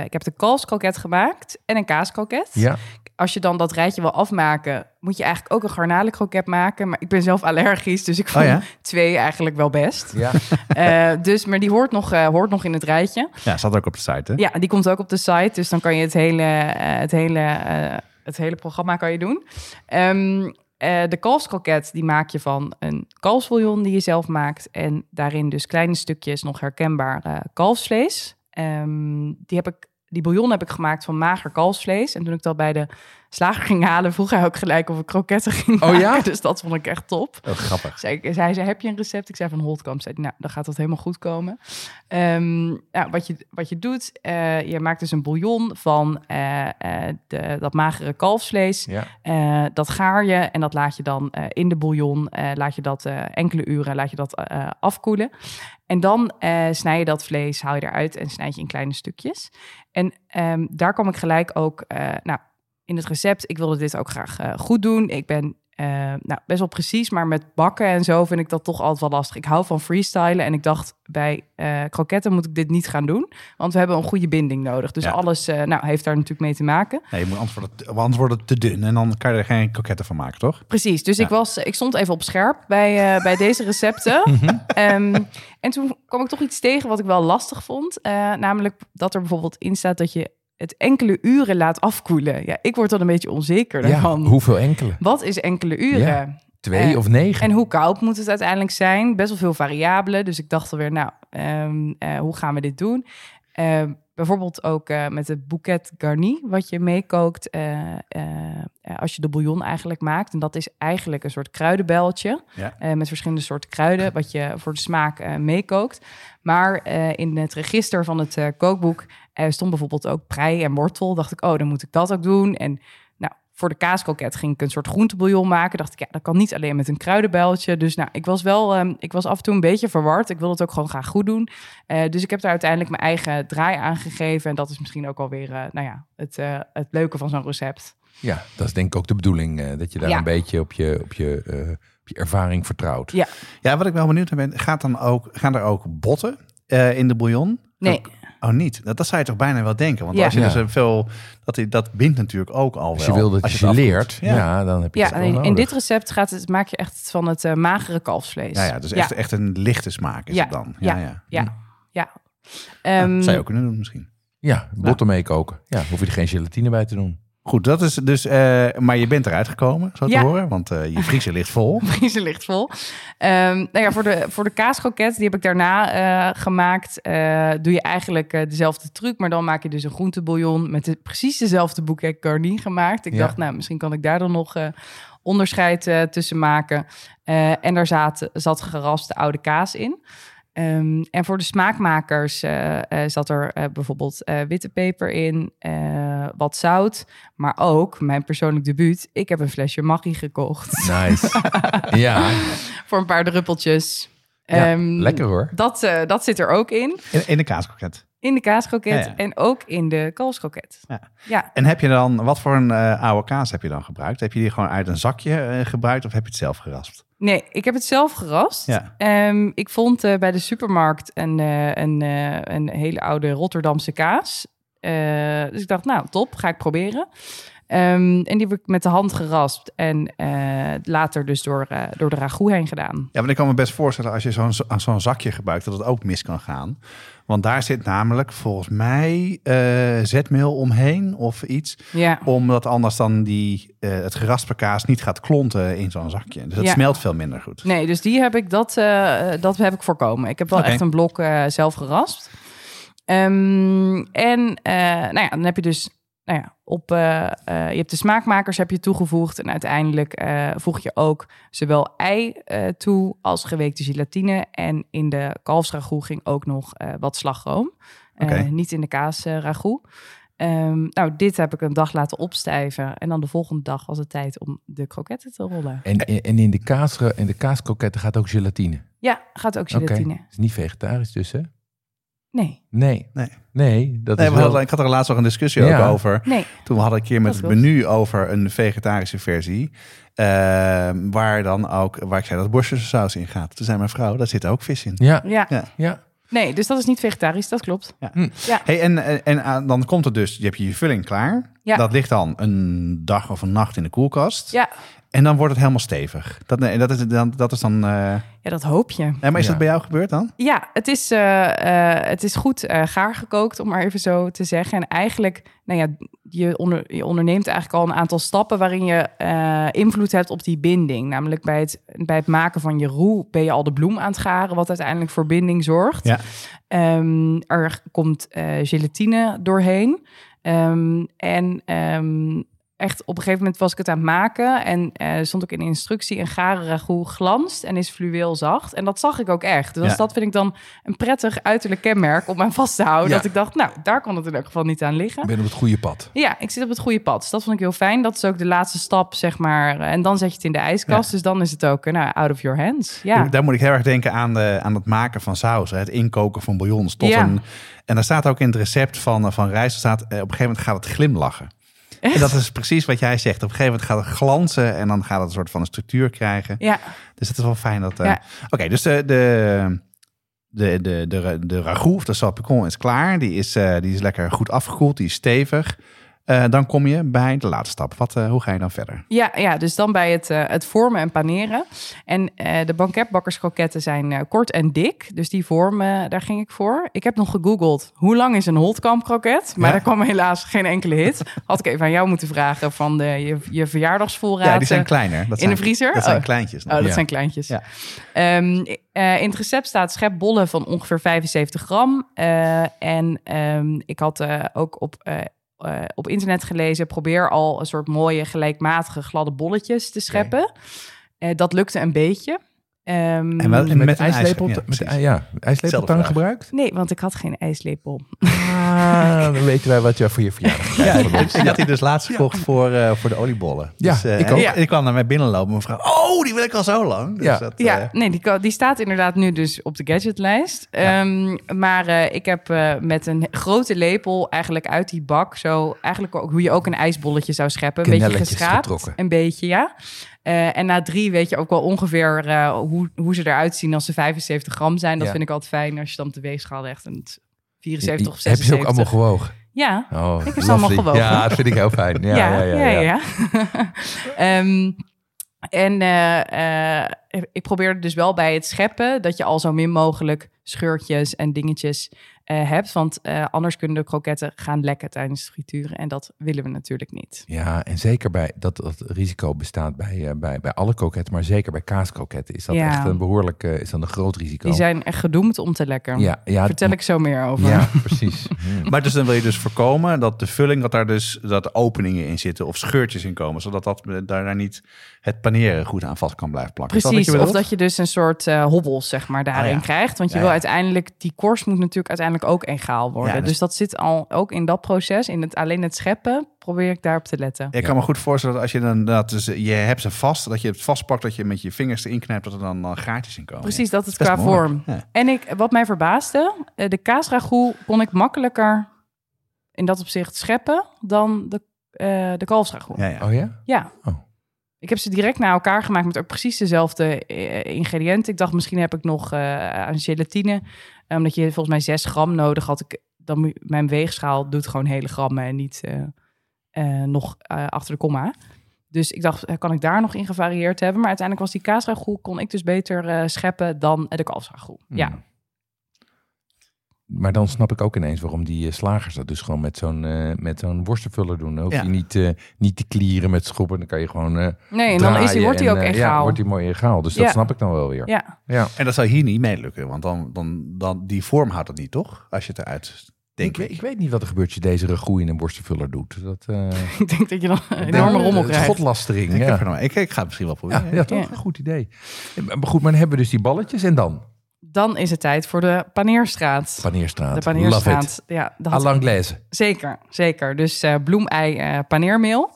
ik heb de kalfskroket gemaakt en een kaaskroket. Ja. Als je dan dat rijtje wil afmaken, moet je eigenlijk ook een garnalenkroket maken. Maar ik ben zelf allergisch, dus ik vond twee eigenlijk wel best. Ja. Maar die hoort nog in het rijtje. Ja, staat ook op de site, hè? Ja, die komt ook op de site. Dus dan kan je het hele programma kan je doen. De kalfskroket, die maak je van een kalfsbouillon die je zelf maakt. En daarin dus kleine stukjes nog herkenbaar kalfsvlees. Die bouillon heb ik gemaakt van mager kalfsvlees. En toen ik dat bij de slager ging halen, vroeg hij ook gelijk of ik kroketten ging maken. Ja? Dus dat vond ik echt top. Oh, grappig. Hij zei, heb je een recept? Ik zei van Holtkamp. Zei, nou, dan gaat dat helemaal goed komen. Wat je doet, je maakt dus een bouillon van dat magere kalfsvlees. Ja. Dat gaar je en dat laat je dan in de bouillon. Enkele uren laat je dat afkoelen. En dan snij je dat vlees, haal je eruit en snijd je in kleine stukjes. En daar kwam ik gelijk ook... in het recept, ik wilde dit ook graag goed doen. Ik ben best wel precies, maar met bakken en zo vind ik dat toch altijd wel lastig. Ik hou van freestylen en ik dacht, bij kroketten moet ik dit niet gaan doen. Want we hebben een goede binding nodig. Dus alles heeft daar natuurlijk mee te maken. Ja, je moet antwoorden te dun en dan kan je er geen kroketten van maken, toch? Precies, dus ik stond even op scherp bij deze recepten. En toen kwam ik toch iets tegen wat ik wel lastig vond. Namelijk dat er bijvoorbeeld in staat dat je het enkele uren laat afkoelen. Ja, ik word dan een beetje onzeker daarvan. Ja, hoeveel enkele? Wat is enkele uren? Ja, 2 of 9? En hoe koud moet het uiteindelijk zijn? Best wel veel variabelen. Dus ik dacht alweer, hoe gaan we dit doen? Bijvoorbeeld ook met het bouquet garni, wat je meekookt als je de bouillon eigenlijk maakt. En dat is eigenlijk een soort kruidenbeltje met verschillende soorten kruiden, wat je voor de smaak meekookt. Maar in het register van het kookboek stond bijvoorbeeld ook prei en wortel. Dacht ik, dan moet ik dat ook doen. En voor de kaaskroket ging ik een soort groentebouillon maken. Dacht ik, dat kan niet alleen met een kruidenbijltje. Dus ik was af en toe een beetje verward. Ik wilde het ook gewoon graag goed doen. Dus ik heb daar uiteindelijk mijn eigen draai aan gegeven. En dat is misschien ook alweer het leuke van zo'n recept. Ja, dat is denk ik ook de bedoeling. Dat je daar een beetje op je ervaring vertrouwt. Ja. Ja, wat ik wel benieuwd ben, gaan er ook botten in de bouillon? Nee. Oh, niet? Dat zou je toch bijna wel denken. Want als je dus veel... Dat bindt natuurlijk ook al wel. Als je wil dat je leert, dan heb je het wel nodig. In dit recept maak je echt van het magere kalfsvlees. Ja, dus echt een lichte smaak is het dan. Dat zou je ook kunnen doen misschien. Ja, botten meekoken. Ja, hoef je er geen gelatine bij te doen. Goed, dat is dus... maar je bent eruit gekomen, zo te horen. Want je vriezer ligt vol. Voor de kaaskroket, die heb ik daarna gemaakt. Doe je eigenlijk dezelfde truc. Maar dan maak je dus een groentebouillon met precies dezelfde bouquet garni gemaakt. Ik dacht, misschien kan ik daar dan nog onderscheid tussen maken. En daar zat geraspte oude kaas in. En voor de smaakmakers zat er bijvoorbeeld witte peper in, wat zout. Maar ook, mijn persoonlijk debuut, ik heb een flesje Maggi gekocht. Nice. Ja. Voor een paar druppeltjes. Ja, lekker hoor. Dat zit er ook in. In de kaaskroket. In de kaaskroket en ook in de kalfskroket. Ja. En heb je dan, wat voor een oude kaas heb je dan gebruikt? Heb je die gewoon uit een zakje gebruikt of heb je het zelf geraspt? Nee, ik heb het zelf geraspt. Ja. Ik vond bij de supermarkt een hele oude Rotterdamse kaas. Dus ik dacht, top, ga ik proberen. En die heb ik met de hand geraspt en later dus door de ragout heen gedaan. Ja, want ik kan me best voorstellen als je zo'n zakje gebruikt, dat het ook mis kan gaan. Want daar zit namelijk volgens mij zetmeel omheen of iets. Ja. Omdat anders dan het geraspte kaas niet gaat klonten in zo'n zakje. Dus dat smelt veel minder goed. Nee, dus die heb ik, dat heb ik voorkomen. Ik heb wel echt een blok zelf geraspt. Dan heb je dus... je hebt de smaakmakers heb je toegevoegd. En uiteindelijk voeg je ook zowel ei toe als geweekte gelatine. En in de kalfsragout ging ook nog wat slagroom. Niet in de kaasragout. Dit heb ik een dag laten opstijven. En dan de volgende dag was het tijd om de kroketten te rollen. En in de kaaskroketten gaat ook gelatine? Ja, gaat ook gelatine. Okay. Het is niet vegetarisch dus, hè? Nee. Ik had er laatst nog een discussie ook over. Nee. Toen we hadden een keer met het menu over een vegetarische versie. Waar ik zei dat worstensaus in gaat. Toen zei mijn vrouw, daar zit ook vis in. Ja. Nee, dus dat is niet vegetarisch, dat klopt. Ja. Hm. Ja. Hey, en dan komt het dus, je hebt je vulling klaar. Ja. Dat ligt dan een dag of een nacht in de koelkast. Ja. En dan wordt het helemaal stevig. Dat is dan... Ja, dat hoop je. Ja, maar is dat bij jou gebeurd dan? Ja, het is goed gaar gekookt, om maar even zo te zeggen. En eigenlijk, je onderneemt eigenlijk al een aantal stappen waarin je invloed hebt op die binding. Namelijk bij het maken van je roux ben je al de bloem aan het garen, wat uiteindelijk voor binding zorgt. Ja. Er komt gelatine doorheen. Echt, op een gegeven moment was ik het aan het maken. En stond ook in de instructie: een gare ragout glanst en is fluweelzacht. En dat zag ik ook echt. Dus dat vind ik dan een prettig uiterlijk kenmerk om aan vast te houden. Ja. Dat ik dacht, daar kan het in elk geval niet aan liggen. Ik ben op het goede pad. Ja, ik zit op het goede pad. Dus dat vond ik heel fijn. Dat is ook de laatste stap, zeg maar. En dan zet je het in de ijskast. Ja. Dus dan is het ook out of your hands. Ja. Daar moet ik heel erg denken aan het maken van saus. Hè? Het inkoken van bouillons. En daar staat ook in het recept van rijst. Er staat, op een gegeven moment gaat het glimlachen. Echt? En dat is precies wat jij zegt. Op een gegeven moment gaat het glanzen en dan gaat het een soort van een structuur krijgen. Ja. Dus dat is wel fijn dat... Oké, dus de ragout of de salpicon is klaar. Die is lekker goed afgekoeld, die is stevig. Dan kom je bij de laatste stap. Hoe ga je dan verder? Ja, dus dan bij het vormen en paneren. En de banketbakkerskroketten zijn kort en dik. Dus die vorm, daar ging ik voor. Ik heb nog gegoogeld, hoe lang is een Holtkamp kroket? Maar daar kwam helaas geen enkele hit. Had ik even aan jou moeten vragen van je verjaardagsvoorraad. Ja, die zijn kleiner. In de vriezer? Dat zijn kleintjes. Nou. Dat zijn kleintjes. Ja. In het recept staat schepbollen van ongeveer 75 gram. Ik had ook op internet gelezen, probeer al een soort mooie gelijkmatige gladde bolletjes te scheppen. Okay. Dat lukte een beetje. En met ijslepel? IJslepeltang gebruikt? Nee, want ik had geen ijslepel. Dan weten wij wat je voor je verjaardag hebt. Ik had die dus laatst gekocht voor de oliebollen. Ja, dus, ik ook. Ik kwam naar mij binnenlopen en vraag: oh, die wil ik al zo lang. Dus die staat inderdaad nu dus op de gadgetlijst. Ja. Maar ik heb met een grote lepel eigenlijk uit die bak zo eigenlijk ook hoe je ook een ijsbolletje zou scheppen. Een beetje geschraapt. Getrokken. Een beetje, ja. En na 3 weet je ook wel ongeveer hoe ze eruit zien als ze 75 gram zijn. Dat vind ik altijd fijn als je dan op de weegschaal legt en 74 of 76. Heb je ze ook allemaal gewogen? Ja, ik heb ze allemaal gewogen. Ja, dat vind ik heel fijn. Ja. Ik probeerde dus wel bij het scheppen dat je al zo min mogelijk scheurtjes en dingetjes hebt. Want anders kunnen de kroketten gaan lekken tijdens het frituren. En dat willen we natuurlijk niet. Ja, en zeker bij dat risico bestaat bij alle kroketten. Maar zeker bij kaaskroketten is dat echt een behoorlijk een groot risico. Die zijn echt gedoemd om te lekken. Ja, vertel ik zo meer over. Ja, precies. Maar dus dan wil je dus voorkomen dat de vulling, dat openingen in zitten of scheurtjes in komen. Zodat daarna niet het paneren goed aan vast kan blijven plakken. Precies, dat je dus een soort hobbels zeg maar daarin krijgt. Want je wil uiteindelijk, die korst moet natuurlijk uiteindelijk ook egaal worden. Ja, dus dat zit al ook in dat proces. In het alleen het scheppen probeer ik daarop te letten. Ik kan me goed voorstellen dat als je dan je hebt ze vast, dat je het vastpakt, dat je met je vingers erin knijpt, dat er dan gaatjes in komen. Precies, dat is qua vorm. Ja. En wat mij verbaasde, de kaasragout kon ik makkelijker in dat opzicht scheppen dan de kalfsragout. Ja. Oh ja? Ja. Oh. Ik heb ze direct na elkaar gemaakt met ook precies dezelfde ingrediënten. Ik dacht, misschien heb ik nog aan gelatine. Omdat je volgens mij 6 gram nodig had. Mijn weegschaal doet gewoon hele grammen en niet nog achter de komma. Dus ik dacht, kan ik daar nog in gevarieerd hebben? Maar uiteindelijk was die kaasragout, kon ik dus beter scheppen dan de kalfsragout. Mm. Ja. Maar dan snap ik ook ineens waarom die slagers dat dus gewoon met zo'n worstenvuller doen. Dan hoef je niet te klieren met schroepen. Dan kan je gewoon en dan wordt die ook egaal. Ja, wordt die mooi egaal. Dus dat snap ik dan wel weer. Ja. Ja. En dat zou hier niet mee lukken. Want dan die vorm houdt het niet, toch? Als je het eruit... Ik weet niet wat er gebeurt als je deze ragout in een worstenvuller doet. Ik denk dat je dan een enorme rommel krijgt. Godlastering. Ik ga het misschien wel proberen. Ja, toch? Ja. Een goed idee. Maar goed, maar dan hebben we dus die balletjes en dan? Dan is het tijd voor de paneerstraat. Love it. Ja, à l'anglaise. Zeker. Dus bloemei paneermeel.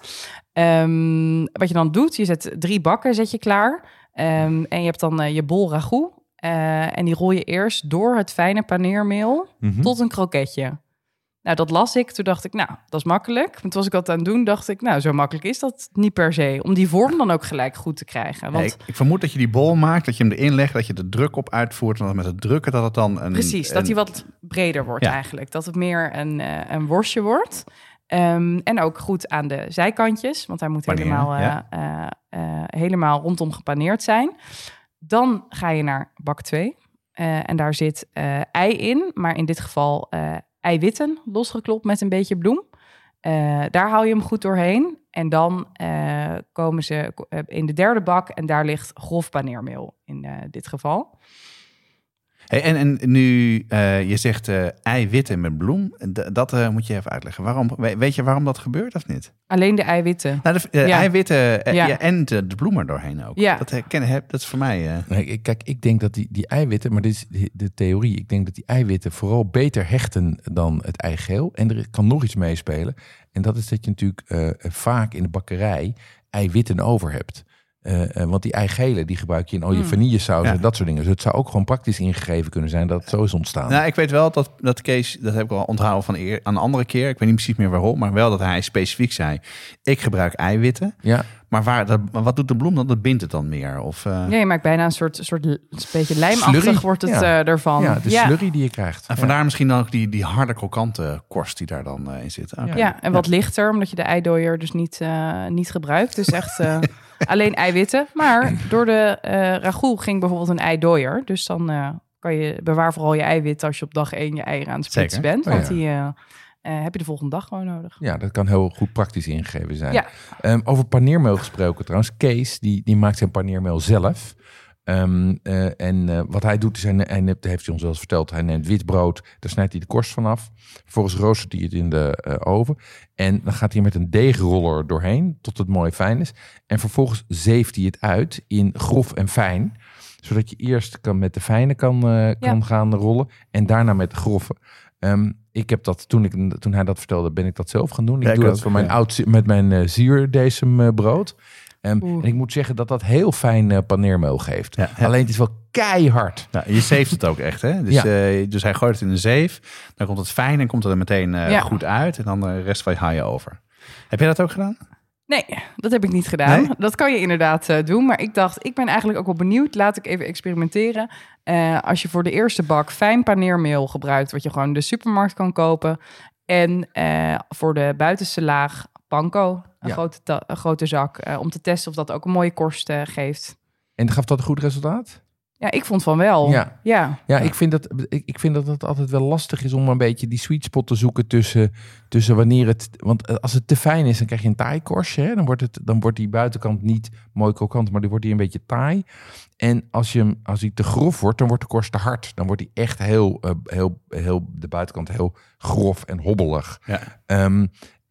Wat je dan doet, je zet 3 bakken klaar. En je hebt dan je bol ragout. En die rol je eerst door het fijne paneermeel tot een kroketje. Nou, dat las ik. Toen dacht ik, nou, dat is makkelijk. Maar toen was ik dat aan het doen, dacht ik, nou, zo makkelijk is dat niet per se. Om die vorm dan ook gelijk goed te krijgen. Want... Ik vermoed dat je die bol maakt, dat je hem erin legt, dat je de druk op uitvoert. En dat met het drukken dat het dan... dat hij wat breder wordt eigenlijk. Dat het meer een worstje wordt. En ook goed aan de zijkantjes. Want hij moet helemaal rondom gepaneerd zijn. Dan ga je naar bak 2. En daar zit ei in. Maar in dit geval... eiwitten, losgeklopt met een beetje bloem. Daar hou je hem goed doorheen. En dan komen ze in de derde bak... en daar ligt grof paneermeel in dit geval. Hey, en nu je zegt eiwitten met bloem. Dat moet je even uitleggen. Weet je waarom dat gebeurt of niet? Alleen de eiwitten. Nou, eiwitten en de bloem er doorheen ook. Ja. Dat is voor mij... Kijk, ik denk dat die eiwitten... Maar dit is de theorie. Ik denk dat die eiwitten vooral beter hechten dan het eigeel. En er kan nog iets meespelen. En dat is dat je natuurlijk vaak in de bakkerij eiwitten over hebt. Want die eigele, die gebruik je in al je vanillesaus en dat soort dingen. Dus het zou ook gewoon praktisch ingegeven kunnen zijn dat het zo is ontstaan. Nou, ik weet wel dat Kees, dat heb ik al onthouden van aan een andere keer. Ik weet niet precies meer waarom, maar wel dat hij specifiek zei... ik gebruik eiwitten, maar wat doet de bloem dan? Dat bindt het dan meer? Nee, je maakt bijna een soort beetje lijmachtig slurry. Wordt het ervan. Ja, de slurry die je krijgt. En vandaar misschien ook die harde krokante korst die daar dan in zit. Okay. Ja, en wat lichter, omdat je de eidooier dus niet gebruikt. Dus echt... alleen eiwitten, maar door de ragout ging bijvoorbeeld een eidooier. Dus dan kan je bewaar vooral je eiwit als je op dag 1 je eieren aan het splitsen bent. Want die heb je de volgende dag gewoon nodig. Ja, dat kan heel goed praktisch ingegeven zijn. Ja. Over paneermeel gesproken trouwens. Kees, die maakt zijn paneermeel zelf. En wat hij doet, is heeft hij ons wel eens verteld. Hij neemt wit brood, daar snijdt hij de korst van af. Vervolgens roostert hij het in de oven. En dan gaat hij met een deegroller doorheen, tot het mooi fijn is. En vervolgens zeeft hij het uit in grof en fijn. Zodat je eerst met de fijne kan gaan rollen en daarna met de grove. Ik heb dat, toen hij dat vertelde, ben ik dat zelf gaan doen. Ik doe dat met mijn zierdesembrood. En ik moet zeggen dat heel fijn paneermeel geeft. Ja, alleen het is wel keihard. Ja, je zeeft het ook echt, hè? Dus hij gooit het in de zeef. Dan komt het fijn en komt het er meteen goed uit. En dan de rest van je haal je over. Heb jij dat ook gedaan? Nee, dat heb ik niet gedaan. Nee? Dat kan je inderdaad doen. Maar ik dacht, ik ben eigenlijk ook wel benieuwd. Laat ik even experimenteren. Als je voor de eerste bak fijn paneermeel gebruikt... wat je gewoon in de supermarkt kan kopen. En voor de buitenste laag... panko, een grote zak, om te testen of dat ook een mooie korst geeft. En gaf dat een goed resultaat? Ja, ik vond van wel. Ja. Ik vind dat het altijd wel lastig is om een beetje die sweet spot te zoeken tussen wanneer het... Want als het te fijn is, dan krijg je een taai korstje. Hè? Dan wordt die buitenkant niet mooi krokant, maar die wordt die een beetje taai. En als die te grof wordt, dan wordt de korst te hard. Dan wordt die echt heel de buitenkant heel grof en hobbelig. Ja.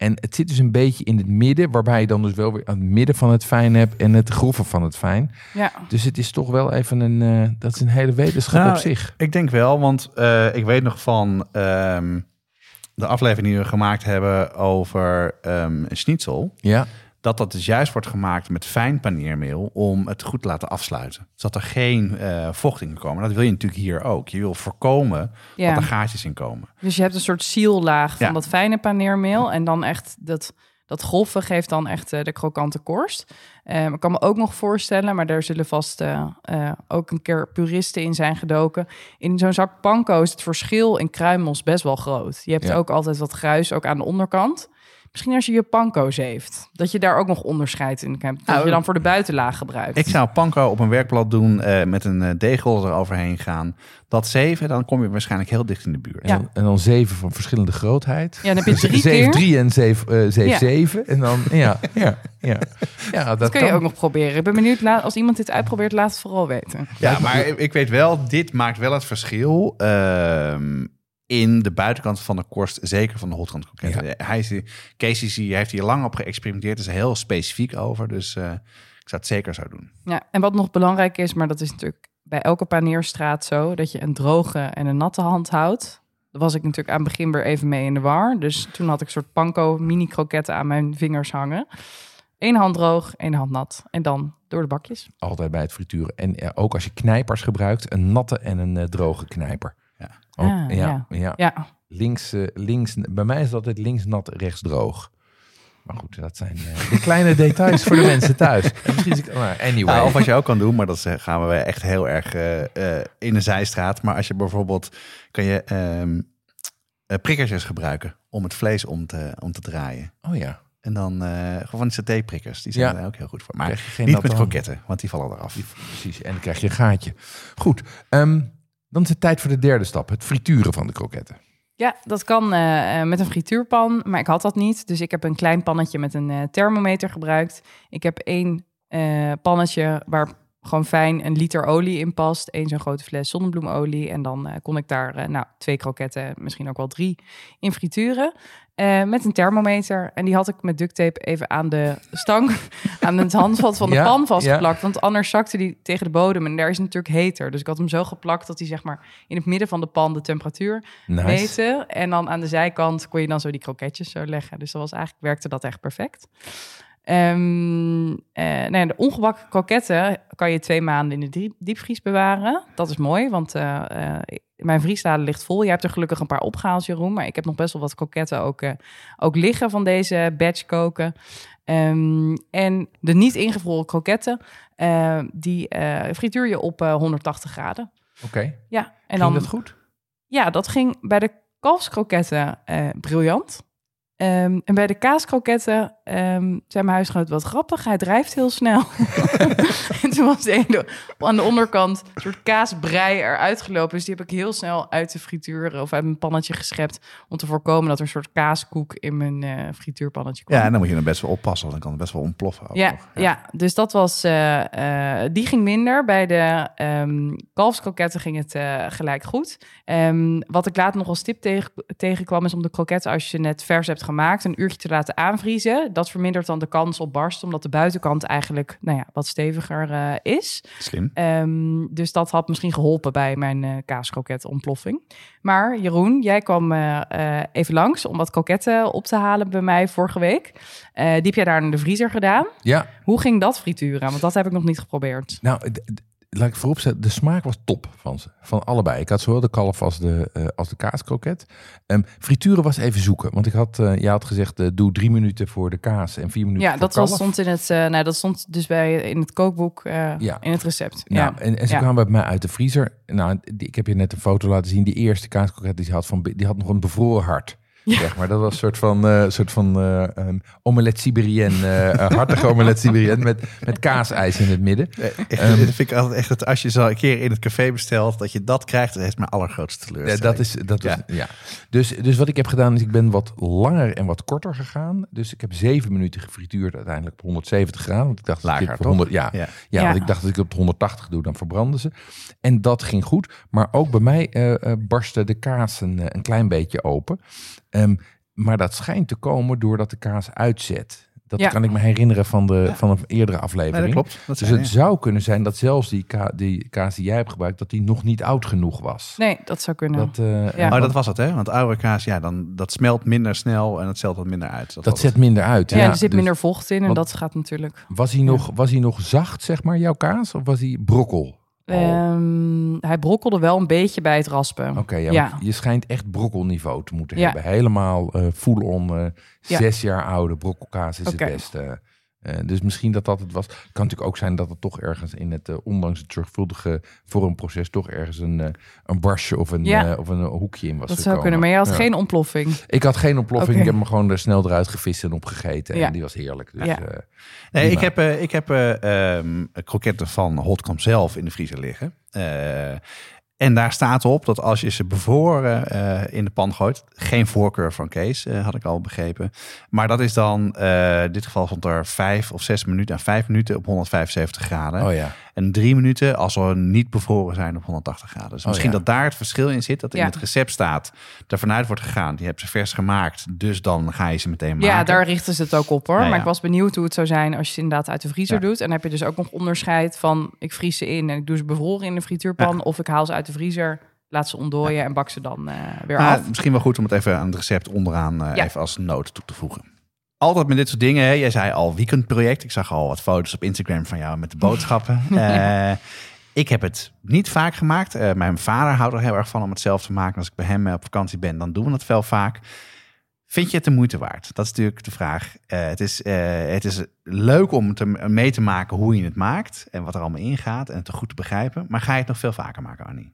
En het zit dus een beetje in het midden, waarbij je dan dus wel weer aan het midden van het fijn hebt en het grove van het fijn. Ja. Dus het is toch wel even dat is een hele wetenschap op zich. Ik denk wel, want ik weet nog van de aflevering die we gemaakt hebben over schnitzel. Ja. Dat dus juist wordt gemaakt met fijn paneermeel om het goed te laten afsluiten. Zodat er geen vocht in kan komen. Dat wil je natuurlijk hier ook. Je wil voorkomen dat er gaatjes in komen. Dus je hebt een soort siellaag van dat fijne paneermeel. En dan echt dat grove geeft dan echt de krokante korst. Ik kan me ook nog voorstellen, maar daar zullen vast ook een keer puristen in zijn gedoken. In zo'n zak panko is het verschil in kruimels best wel groot. Je hebt ook altijd wat gruis ook aan de onderkant. Misschien als je panko zeeft, dat je daar ook nog onderscheid in hebt. Dat je dan voor de buitenlaag gebruikt. Ik zou panko op een werkblad doen, met een deegrol eroverheen gaan. Dat zeven, dan kom je waarschijnlijk heel dicht in de buurt. Ja. En dan zeven van verschillende grootheid. Ja, dan heb je 3 keer. 7-3 en 7-7. En dan, dat kun je ook nog proberen. Ik ben benieuwd, als iemand dit uitprobeert, laat het vooral weten. Ja, maar ik weet wel, dit maakt wel het verschil... in de buitenkant van de korst, zeker van de hotdog kroketten. Ja. Kees heeft hier lang op geëxperimenteerd. Is er heel specifiek over. Dus ik zou het zeker zo doen. Ja, en wat nog belangrijk is, maar dat is natuurlijk bij elke paneerstraat zo... dat je een droge en een natte hand houdt. Daar was ik natuurlijk aan het begin weer even mee in de war. Dus toen had ik een soort panko mini kroketten aan mijn vingers hangen. 1 hand droog, 1 hand nat. En dan door de bakjes. Altijd bij het frituren. En ook als je knijpers gebruikt, een natte en een droge knijper. Ja. Ook, ah, ja. Links, bij mij is dat het links nat, rechts droog. Maar goed, dat zijn de kleine details voor de mensen thuis. Anyway. Ja, of wat je ook kan doen, maar dat gaan we echt heel erg in de zijstraat. Maar als je bijvoorbeeld, kan je prikkertjes gebruiken om het vlees om te draaien. Oh ja. En dan gewoon satéprikkers. Die zijn er ook heel goed voor. Maar niet met kroketten, want die vallen eraf. Precies, en dan krijg je een gaatje. Goed, dan is het tijd voor de derde stap. Het frituren van de kroketten. Ja, dat kan met een frituurpan, maar ik had dat niet. Dus ik heb een klein pannetje met een thermometer gebruikt. Ik heb één pannetje waar gewoon fijn 1 liter olie in past. 1 zo'n grote fles zonnebloemolie. En dan kon ik daar 2 kroketten, misschien ook wel 3, in frituren. Met een thermometer. En die had ik met ducttape even aan de stang, aan het handvat van de pan vastgeplakt. Ja. Want anders zakte die tegen de bodem. En daar is natuurlijk heter. Dus ik had hem zo geplakt dat hij zeg maar in het midden van de pan de temperatuur meten. En dan aan de zijkant kon je dan zo die kroketjes zo leggen. Dus dat was eigenlijk, werkte dat echt perfect. De ongebakken kroketten kan je 2 maanden in de diepvries bewaren. Dat is mooi, want mijn vriesdaden ligt vol. Je hebt er gelukkig een paar opgehaald, Jeroen. Maar ik heb nog best wel wat kroketten ook liggen van deze batch koken. En de niet ingevroren kroketten, die frituur je op 180 graden. Oké. Ja, en ging dan, dat goed? Ja, dat ging bij de kalfskroketten briljant. En bij de kaaskroketten zei mijn huisgenoot wat grappig. Hij drijft heel snel. En toen was de ene aan de onderkant een soort kaasbrei eruit gelopen. Dus die heb ik heel snel uit de frituur of uit mijn pannetje geschept. Om te voorkomen dat er een soort kaaskoek in mijn frituurpannetje kwam. Ja, en dan moet je er best wel oppassen. Want dan kan het best wel ontploffen. Ja, dus dat was... die ging minder. Bij de kalfskroketten ging het gelijk goed. Wat ik later nog als tip tegenkwam... is om de kroketten, als je ze net vers hebt gemaakt, een uurtje te laten aanvriezen. Dat vermindert dan de kans op barst, omdat de buitenkant eigenlijk wat steviger is. Slim. Dus dat had misschien geholpen bij mijn kaaskroket-ontploffing. Maar Jeroen, jij kwam even langs om wat kroketten op te halen bij mij vorige week. Die heb jij daar in de vriezer gedaan. Ja. Hoe ging dat frituren? Want dat heb ik nog niet geprobeerd. Nou, laat ik vooropstellen, de smaak was top van ze. Van allebei. Ik had zowel de kalf als de kaaskroket. Frituren was even zoeken. Want je had gezegd, doe 3 minuten voor de kaas en 4 minuten voor de kalf. Ja, dat stond dus in het kookboek, in het recept. Nou, ja. En ze kwamen bij mij uit de vriezer. Nou, ik heb je net een foto laten zien. Die eerste kaaskroket die ze had, die had nog een bevroren hart. Ja. Zeg maar, dat was een soort van omelet Sibérien, hartige omelet Sibérien met kaasijs in het midden. Dat vind ik altijd echt, dat als je zo een keer in het café bestelt, dat je dat krijgt, dat is mijn allergrootste teleurstelling. Dat is. Dus wat ik heb gedaan, is ik ben wat langer en wat korter gegaan. Dus ik heb 7 minuten gefrituurd uiteindelijk op 170 graden. Want ik dacht, lager, op 100, want ik dacht dat ik het op 180 doe, dan verbranden ze. En dat ging goed. Maar ook bij mij barstte de kaas een klein beetje open. Maar dat schijnt te komen doordat de kaas uitzet. Dat kan ik me herinneren van een eerdere aflevering. Nee, dat klopt. Dat dus het zou kunnen zijn dat zelfs die kaas die jij hebt gebruikt, dat die nog niet oud genoeg was. Nee, dat zou kunnen. Dat was het, hè? Want oude kaas, dat smelt minder snel en het zelt wat minder uit. Dat zet minder uit. Ja, er zit minder vocht in en dat gaat natuurlijk. Was hij nog zacht, zeg maar, jouw kaas? Of was hij brokkel? Hij brokkelde wel een beetje bij het raspen. Oké, je schijnt echt brokkelniveau te moeten hebben. Helemaal full-on, 6 jaar oude brokkelkaas is het beste. Dus misschien dat het was. Het kan natuurlijk ook zijn dat het toch ergens in het, ondanks het zorgvuldige vormproces, toch ergens een barstje of een hoekje in was gekomen. Dat zou kunnen, maar jij had geen ontploffing. Ik had geen ontploffing. Okay. Ik heb me gewoon er snel eruit gevist en opgegeten. En die was heerlijk. Dus, ik heb kroketten van Holtkamp zelf in de vriezer liggen. En daar staat op dat als je ze bevroren in de pan gooit... geen voorkeur van Kees, had ik al begrepen. Maar dat is dan, in dit geval stond er 5 of 6 minuten... en 5 minuten op 175 graden. Oh ja. En 3 minuten als we niet bevroren zijn op 180 graden. Dus misschien dat daar het verschil in zit. Dat in het recept staat, er vanuit wordt gegaan. Die hebben ze vers gemaakt, dus dan ga je ze meteen maken. Ja, daar richten ze het ook op hoor. Nou, maar ik was benieuwd hoe het zou zijn als je ze inderdaad uit de vriezer doet. En dan heb je dus ook nog onderscheid van... ik vries ze in en ik doe ze bevroren in de frituurpan... of ik haal ze uit de vriezer, laat ze ontdooien en bak ze dan weer af. Misschien wel goed om het even aan het recept onderaan even als noot toe te voegen. altijd met dit soort dingen. Hè? Jij zei al weekendproject. Ik zag al wat foto's op Instagram van jou met de boodschappen. Ik heb het niet vaak gemaakt. Mijn vader houdt er heel erg van om het zelf te maken. Als ik bij hem op vakantie ben, dan doen we dat wel vaak. Vind je het de moeite waard? Dat is natuurlijk de vraag. Het is leuk om mee te maken hoe je het maakt en wat er allemaal ingaat en het goed te begrijpen. Maar ga je het nog veel vaker maken, Annie?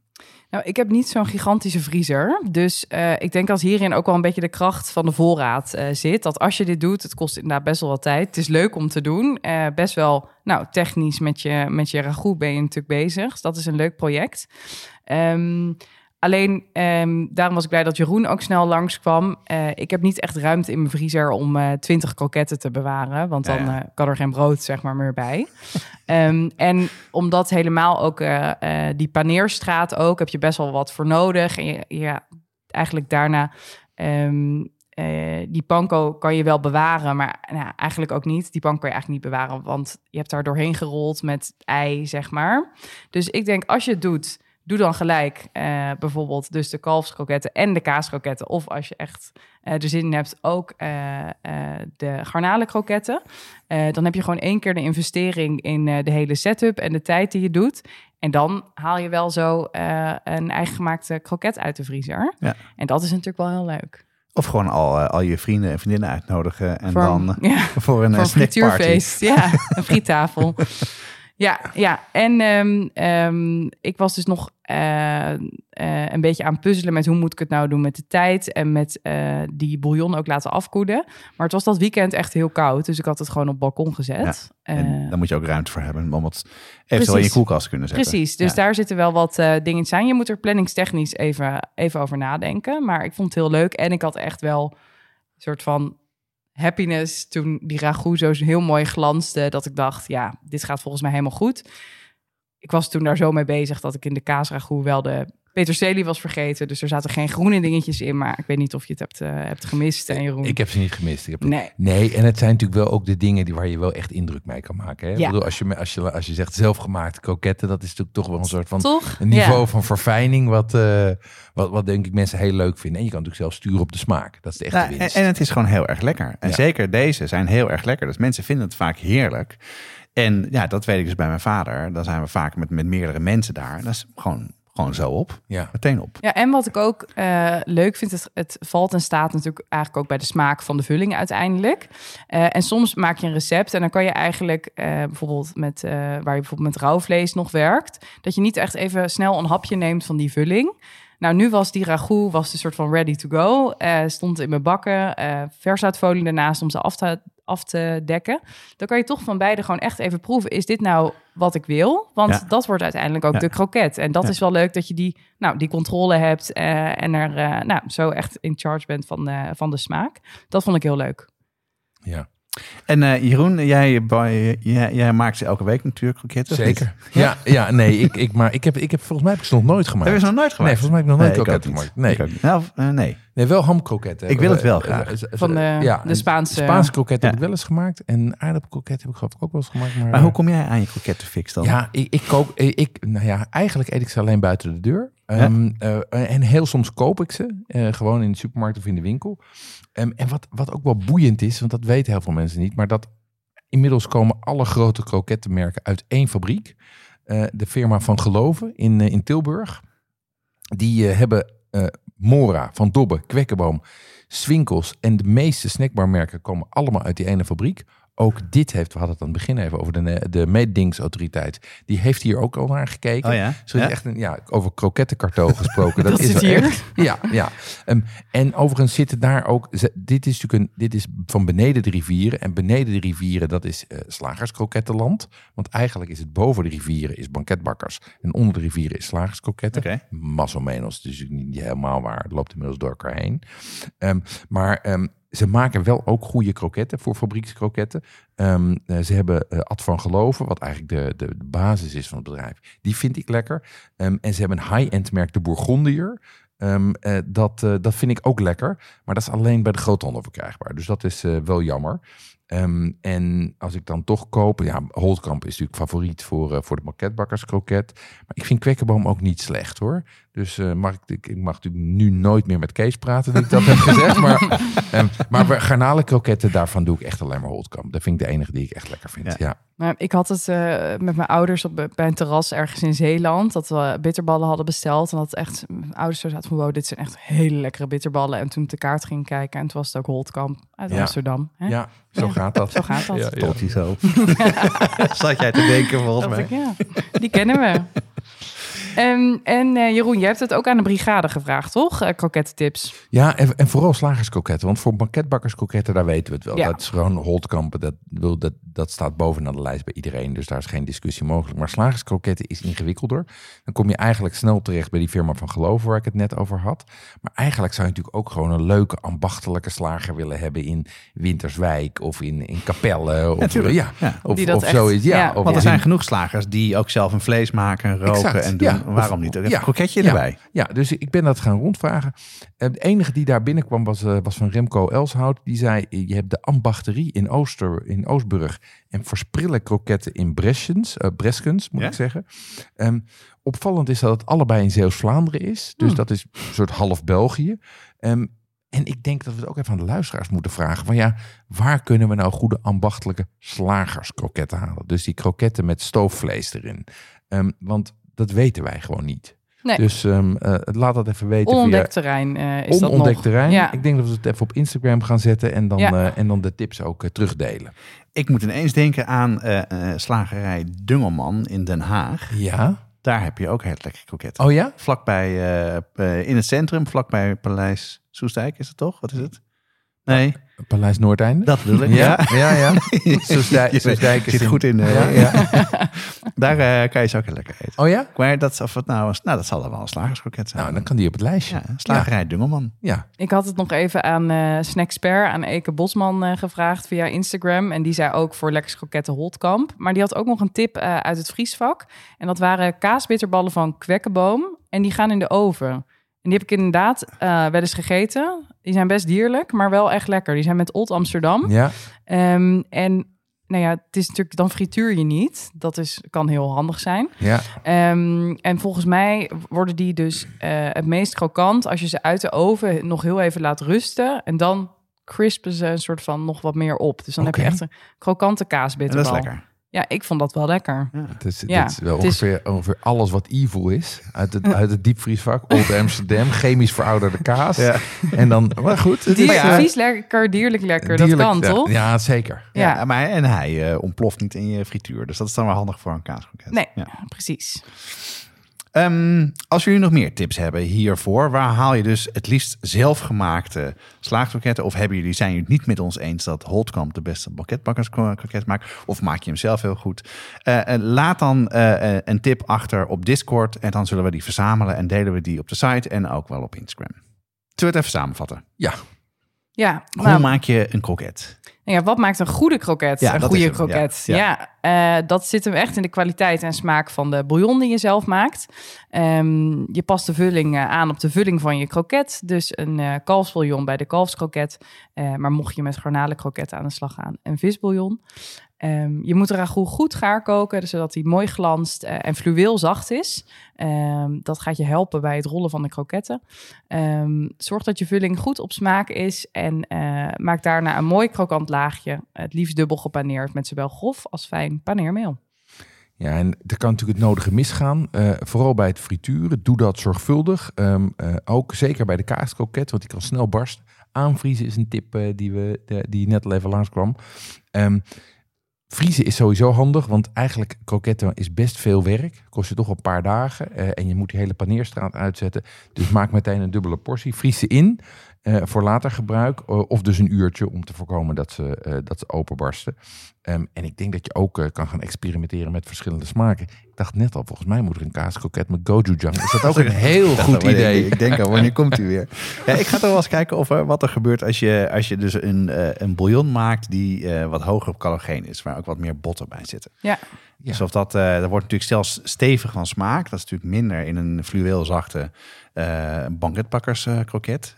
Nou, ik heb niet zo'n gigantische vriezer. Dus ik denk als hierin ook wel een beetje de kracht van de voorraad zit. Dat als je dit doet, het kost inderdaad best wel wat tijd. Het is leuk om te doen. Best wel technisch met je ragout ben je natuurlijk bezig. Dus dat is een leuk project. Alleen, daarom was ik blij dat Jeroen ook snel langskwam. Ik heb niet echt ruimte in mijn vriezer om 20 kroketten te bewaren. Want dan kan er geen brood meer bij. En omdat helemaal ook die paneerstraat ook... heb je best wel wat voor nodig. En eigenlijk daarna... die panko kan je wel bewaren, maar eigenlijk ook niet. Die panko kan je eigenlijk niet bewaren, want je hebt daar doorheen gerold met ei, Dus ik denk, als je het doet... Doe dan gelijk bijvoorbeeld dus de kalfskroketten en de kaaskroketten. Of als je echt er zin in hebt, ook de garnalenkroketten. Dan heb je gewoon 1 keer de investering in de hele setup en de tijd die je doet. En dan haal je wel zo een eigen gemaakte kroket uit de vriezer. Ja. En dat is natuurlijk wel heel leuk. Of gewoon al je vrienden en vriendinnen uitnodigen. En voor een frituurfeest. Ja, een friettafel. Ja. En ik was dus nog een beetje aan het puzzelen met hoe moet ik het nou doen met de tijd en met die bouillon ook laten afkoelen. Maar het was dat weekend echt heel koud, dus ik had het gewoon op het balkon gezet. Ja, en daar moet je ook ruimte voor hebben om het eventueel in je koelkast kunnen zetten. Precies, dus daar zitten wel wat dingetjes aan. Je moet er planningstechnisch even over nadenken, maar ik vond het heel leuk. En ik had echt wel een soort van... happiness toen die ragout zo heel mooi glansde... dat ik dacht, dit gaat volgens mij helemaal goed. Ik was toen daar zo mee bezig... dat ik in de kaasragout wel de peterselie was vergeten. Dus er zaten geen groene dingetjes in. Maar ik weet niet of je het hebt gemist, hè, Jeroen? Ik heb ze niet gemist. Nee, en het zijn natuurlijk wel ook de dingen... waar je wel echt indruk mee kan maken. Hè? Ja. Ik bedoel, als je zegt zelfgemaakte kroketten... dat is natuurlijk toch wel een soort van... een niveau van verfijning... Wat denk ik mensen heel leuk vinden. En je kan natuurlijk zelf sturen op de smaak. Dat is de echte winst. En het is gewoon heel erg lekker. En zeker deze zijn heel erg lekker. Dus mensen vinden het vaak heerlijk. En dat weet ik dus bij mijn vader. Dan zijn we vaak met meerdere mensen daar. Dat is gewoon zo op. Ja. Meteen op. Ja, en wat ik ook leuk vind... Het valt en staat natuurlijk eigenlijk ook bij de smaak van de vulling uiteindelijk. En soms maak je een recept en dan kan je eigenlijk... bijvoorbeeld met rauwvlees nog werkt... dat je niet echt even snel een hapje neemt van die vulling... Nou, nu was die ragout een soort van ready to go. Stond in mijn bakken. Vershoutfolie daarnaast om ze af te dekken. Dan kan je toch van beide gewoon echt even proeven. Is dit nou wat ik wil? Want dat wordt uiteindelijk ook de kroket. En dat is wel leuk dat je die controle hebt. En er zo echt in charge bent van de smaak. Dat vond ik heel leuk. Ja. En Jeroen, jij maakt ze elke week natuurlijk kroketten. Zeker. Ik heb volgens mij heb ik ze nog nooit gemaakt. Heb je ze nog nooit gemaakt? Nee, volgens mij heb ik nog nooit kroketten gemaakt. Nee, wel hamkroketten. Ik wil het wel graag. Van de Spaanse kroket heb ik wel eens gemaakt. En aardappelkroket heb ik geloof ik ook wel eens gemaakt. Maar hoe kom jij aan je krokettenfix dan? Ja, eigenlijk eet ik ze alleen buiten de deur. En heel soms koop ik ze, gewoon in de supermarkt of in de winkel. En wat ook wel boeiend is, want dat weten heel veel mensen niet... maar dat inmiddels komen alle grote krokettenmerken uit één fabriek. De firma Van Geloven in Tilburg. Die hebben Mora, Van Dobben, Kwekkeboom, Swinkels... en de meeste snackbarmerken komen allemaal uit die ene fabriek... Ook dit we hadden het aan het begin even over de mededingingsautoriteit. Die heeft hier ook al naar gekeken. Oh ja? Zo echt over krokettenkarton gesproken. Dat is hier. Echt, ja. En overigens zitten daar ook... Dit is natuurlijk dit is van beneden de rivieren. En beneden de rivieren, dat is slagerskrokettenland. Want eigenlijk is het boven de rivieren is banketbakkers. En onder de rivieren is slagerskroketten. Okay. Masomenos, dus niet helemaal waar. Het loopt inmiddels door elkaar heen. Ze maken wel ook goede kroketten voor fabriekskroketten. Ze hebben Ad van Geloven, wat eigenlijk de basis is van het bedrijf. Die vind ik lekker. En ze hebben een high-end merk, de Bourgondier. Dat vind ik ook lekker. Maar dat is alleen bij de groothandel verkrijgbaar. Dus dat is wel jammer. En als ik dan toch koop... Ja, Holtkamp is natuurlijk favoriet voor de banketbakkerskroket. Maar ik vind Kwekkeboom ook niet slecht, hoor. Dus ik mag natuurlijk nu nooit meer met Kees praten dat ik dat heb gezegd. Maar garnalenkroketten, daarvan doe ik echt alleen maar Holtkamp. Dat vind ik de enige die ik echt lekker vind, ja. Maar ik had het met mijn ouders bij een terras ergens in Zeeland. Dat we bitterballen hadden besteld. En dat echt, mijn ouders zo zaten van, wow, dit zijn echt hele lekkere bitterballen. En toen ik de kaart ging kijken, en toen was het ook Holtkamp uit Amsterdam. Hè? Ja, zo gaat dat. Zo gaat dat. Ja. Tot die zo. Zat jij te denken, volgens mij. Die kennen we. En Jeroen, je hebt het ook aan de brigade gevraagd, toch? Krokettentips. Ja, en vooral slagerskroketten. Want voor banketbakkerskroketten, daar weten we het wel. Ja. Dat is gewoon Holtkamp. Dat staat bovenaan de lijst bij iedereen. Dus daar is geen discussie mogelijk. Maar slagerskroketten is ingewikkelder. Dan kom je eigenlijk snel terecht bij die firma Van Geloven, waar ik het net over had. Maar eigenlijk zou je natuurlijk ook gewoon een leuke ambachtelijke slager willen hebben in Winterswijk of in Capelle. Of zoiets. Ja, want er zijn genoeg slagers die ook zelf een vlees maken en roken en doen. Ja. Waarom niet? Een kroketje erbij. Ja, dus ik ben dat gaan rondvragen. De enige die daar binnenkwam was van Remco Elshout. Die zei, je hebt de ambachterie in Oostburg en versprille kroketten in Breskens, moet ik zeggen. Opvallend is dat het allebei in Zeeuws-Vlaanderen is. Dus dat is een soort half België. En ik denk dat we het ook even aan de luisteraars moeten vragen. Van ja, waar kunnen we nou goede ambachtelijke slagerskroketten halen? Dus die kroketten met stoofvlees erin. Want dat weten wij gewoon niet. Nee. Dus laat dat even weten. Onontdekt terrein is dat nog. Terrein. Ja. Ik denk dat we het even op Instagram gaan zetten en dan de tips ook terugdelen. Ik moet ineens denken aan slagerij Dungelman in Den Haag. Ja. Daar heb je ook heel lekkere kroketten. Oh ja? Vlakbij, in het centrum, vlakbij Paleis Soestdijk is het toch? Wat is het? Nee. Paleis Noordeinde? Dat bedoel ik. Ja. Soestdijk zit goed in. Daar kan je ze ook heel lekker eten. Oh ja? Maar dat, of het nou, dat zal dan wel een slagerskroket zijn. Nou, dan kan die op het lijstje. Ja, slagerij Dungelman. Ja. Ik had het nog even aan Snacksper, aan Eke Bosman gevraagd via Instagram. En die zei ook voor lekkere kroketten Holtkamp. Maar die had ook nog een tip uit het vriesvak. En dat waren kaasbitterballen van Kwekkeboom. En die gaan in de oven. En die heb ik inderdaad wel eens gegeten. Die zijn best dierlijk, maar wel echt lekker. Die zijn met Old Amsterdam. Ja. En nou ja, het is natuurlijk, dan frituur je niet. Dat kan heel handig zijn. Ja. En volgens mij worden die dus het meest krokant als je ze uit de oven nog heel even laat rusten. En dan crispen ze een soort van nog wat meer op. Dus dan heb je echt een krokante kaasbitterbal. Dat is lekker. Ja, ik vond dat wel lekker. Ja. Het is wel ongeveer alles wat evil is. Uit het diepvriesvak, Old Amsterdam, chemisch verouderde kaas. Ja. En dan, maar goed. Het is vies lekker, dierlijk lekker. Dat kan, toch? Ja, zeker. Ja. Maar, en hij ontploft niet in je frituur. Dus dat is dan wel handig voor een kaasroket. Nee, precies. Als jullie nog meer tips hebben hiervoor, waar haal je dus het liefst zelfgemaakte slaagkroketten? Of zijn jullie het niet met ons eens dat Holtkamp de beste banketbakkerskroket maakt? Of maak je hem zelf heel goed? Laat dan een tip achter op Discord en dan zullen we die verzamelen en delen we die op de site en ook wel op Instagram. Zullen we het even samenvatten? Ja. Hoe maak je een kroket? Ja, wat maakt een goede kroket? Ja, een goede kroket. Dat zit hem echt in de kwaliteit en smaak van de bouillon die je zelf maakt. Je past de vulling aan op de vulling van je kroket. Dus een kalfsbouillon bij de kalfskroket. Maar mocht je met garnalenkroketten aan de slag gaan, een visbouillon. Je moet de ragout goed gaar koken, zodat hij mooi glanst en fluweel zacht is. Dat gaat je helpen bij het rollen van de kroketten. Zorg dat je vulling goed op smaak is en maak daarna een mooi krokant laagje. Het liefst dubbel gepaneerd met zowel grof als fijn paneermeel. Ja, en er kan natuurlijk het nodige misgaan. Vooral bij het frituren. Doe dat zorgvuldig. Ook zeker bij de kaaskroket, want die kan snel barsten. Aanvriezen is een tip die net al even langs kwam. Vriezen is sowieso handig, want eigenlijk kroketten is best veel werk. Kost je toch een paar dagen en je moet die hele paneerstraat uitzetten. Dus maak meteen een dubbele portie. Vries ze in voor later gebruik of dus een uurtje om te voorkomen dat ze openbarsten. En ik denk dat je ook kan gaan experimenteren met verschillende smaken. dacht net al, volgens mij moet er een kaaskroket met gochujang. Is dat ook een heel goed idee? Ik denk al, wanneer komt u weer? Ja, ik ga toch wel eens kijken of wat er gebeurt als je dus een bouillon maakt die wat hoger op calorigeen is, maar ook wat meer botten bij zitten. Ja. Ja. Dus of dat wordt natuurlijk zelfs stevig van smaak. Dat is natuurlijk minder in een fluweelzachte banketbakkerskroket.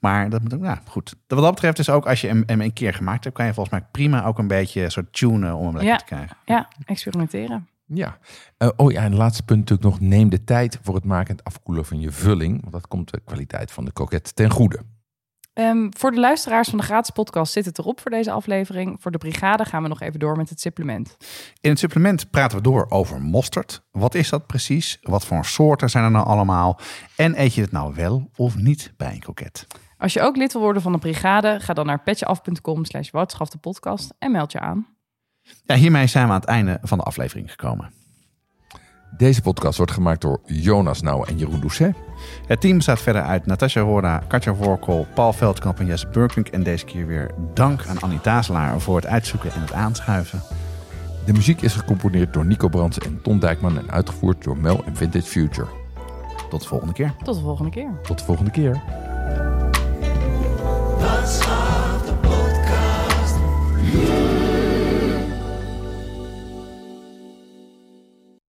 Maar dat moet ook, nou goed. Wat dat betreft is ook als je hem een keer gemaakt hebt, kan je volgens mij prima ook een beetje soort tunen om hem lekker te krijgen. Ja, experimenteren. Ja. En het laatste punt natuurlijk nog. Neem de tijd voor het maken en het afkoelen van je vulling. Want dat komt de kwaliteit van de kroket ten goede. Voor de luisteraars van de gratis podcast zit het erop voor deze aflevering. Voor de brigade gaan we nog even door met het supplement. In het supplement praten we door over mosterd. Wat is dat precies? Wat voor soorten zijn er nou allemaal? En eet je het nou wel of niet bij een kroket? Als je ook lid wil worden van de brigade, ga dan naar petjeaf.com/waterschapdepodcast en meld je aan. Ja, hiermee zijn we aan het einde van de aflevering gekomen. Deze podcast wordt gemaakt door Jonas Nouwen en Jeroen Doucet. Het team bestaat verder uit Natasja Roda, Katja Workel, Paul Veldkamp en Jesse Burkink. En deze keer weer dank aan Annie Tazelaar voor het uitzoeken en het aanschuiven. De muziek is gecomponeerd door Nico Brands en Ton Dijkman en uitgevoerd door Mel en Vintage Future. Tot de volgende keer. Tot de volgende keer. Tot de volgende keer. That's half the podcast.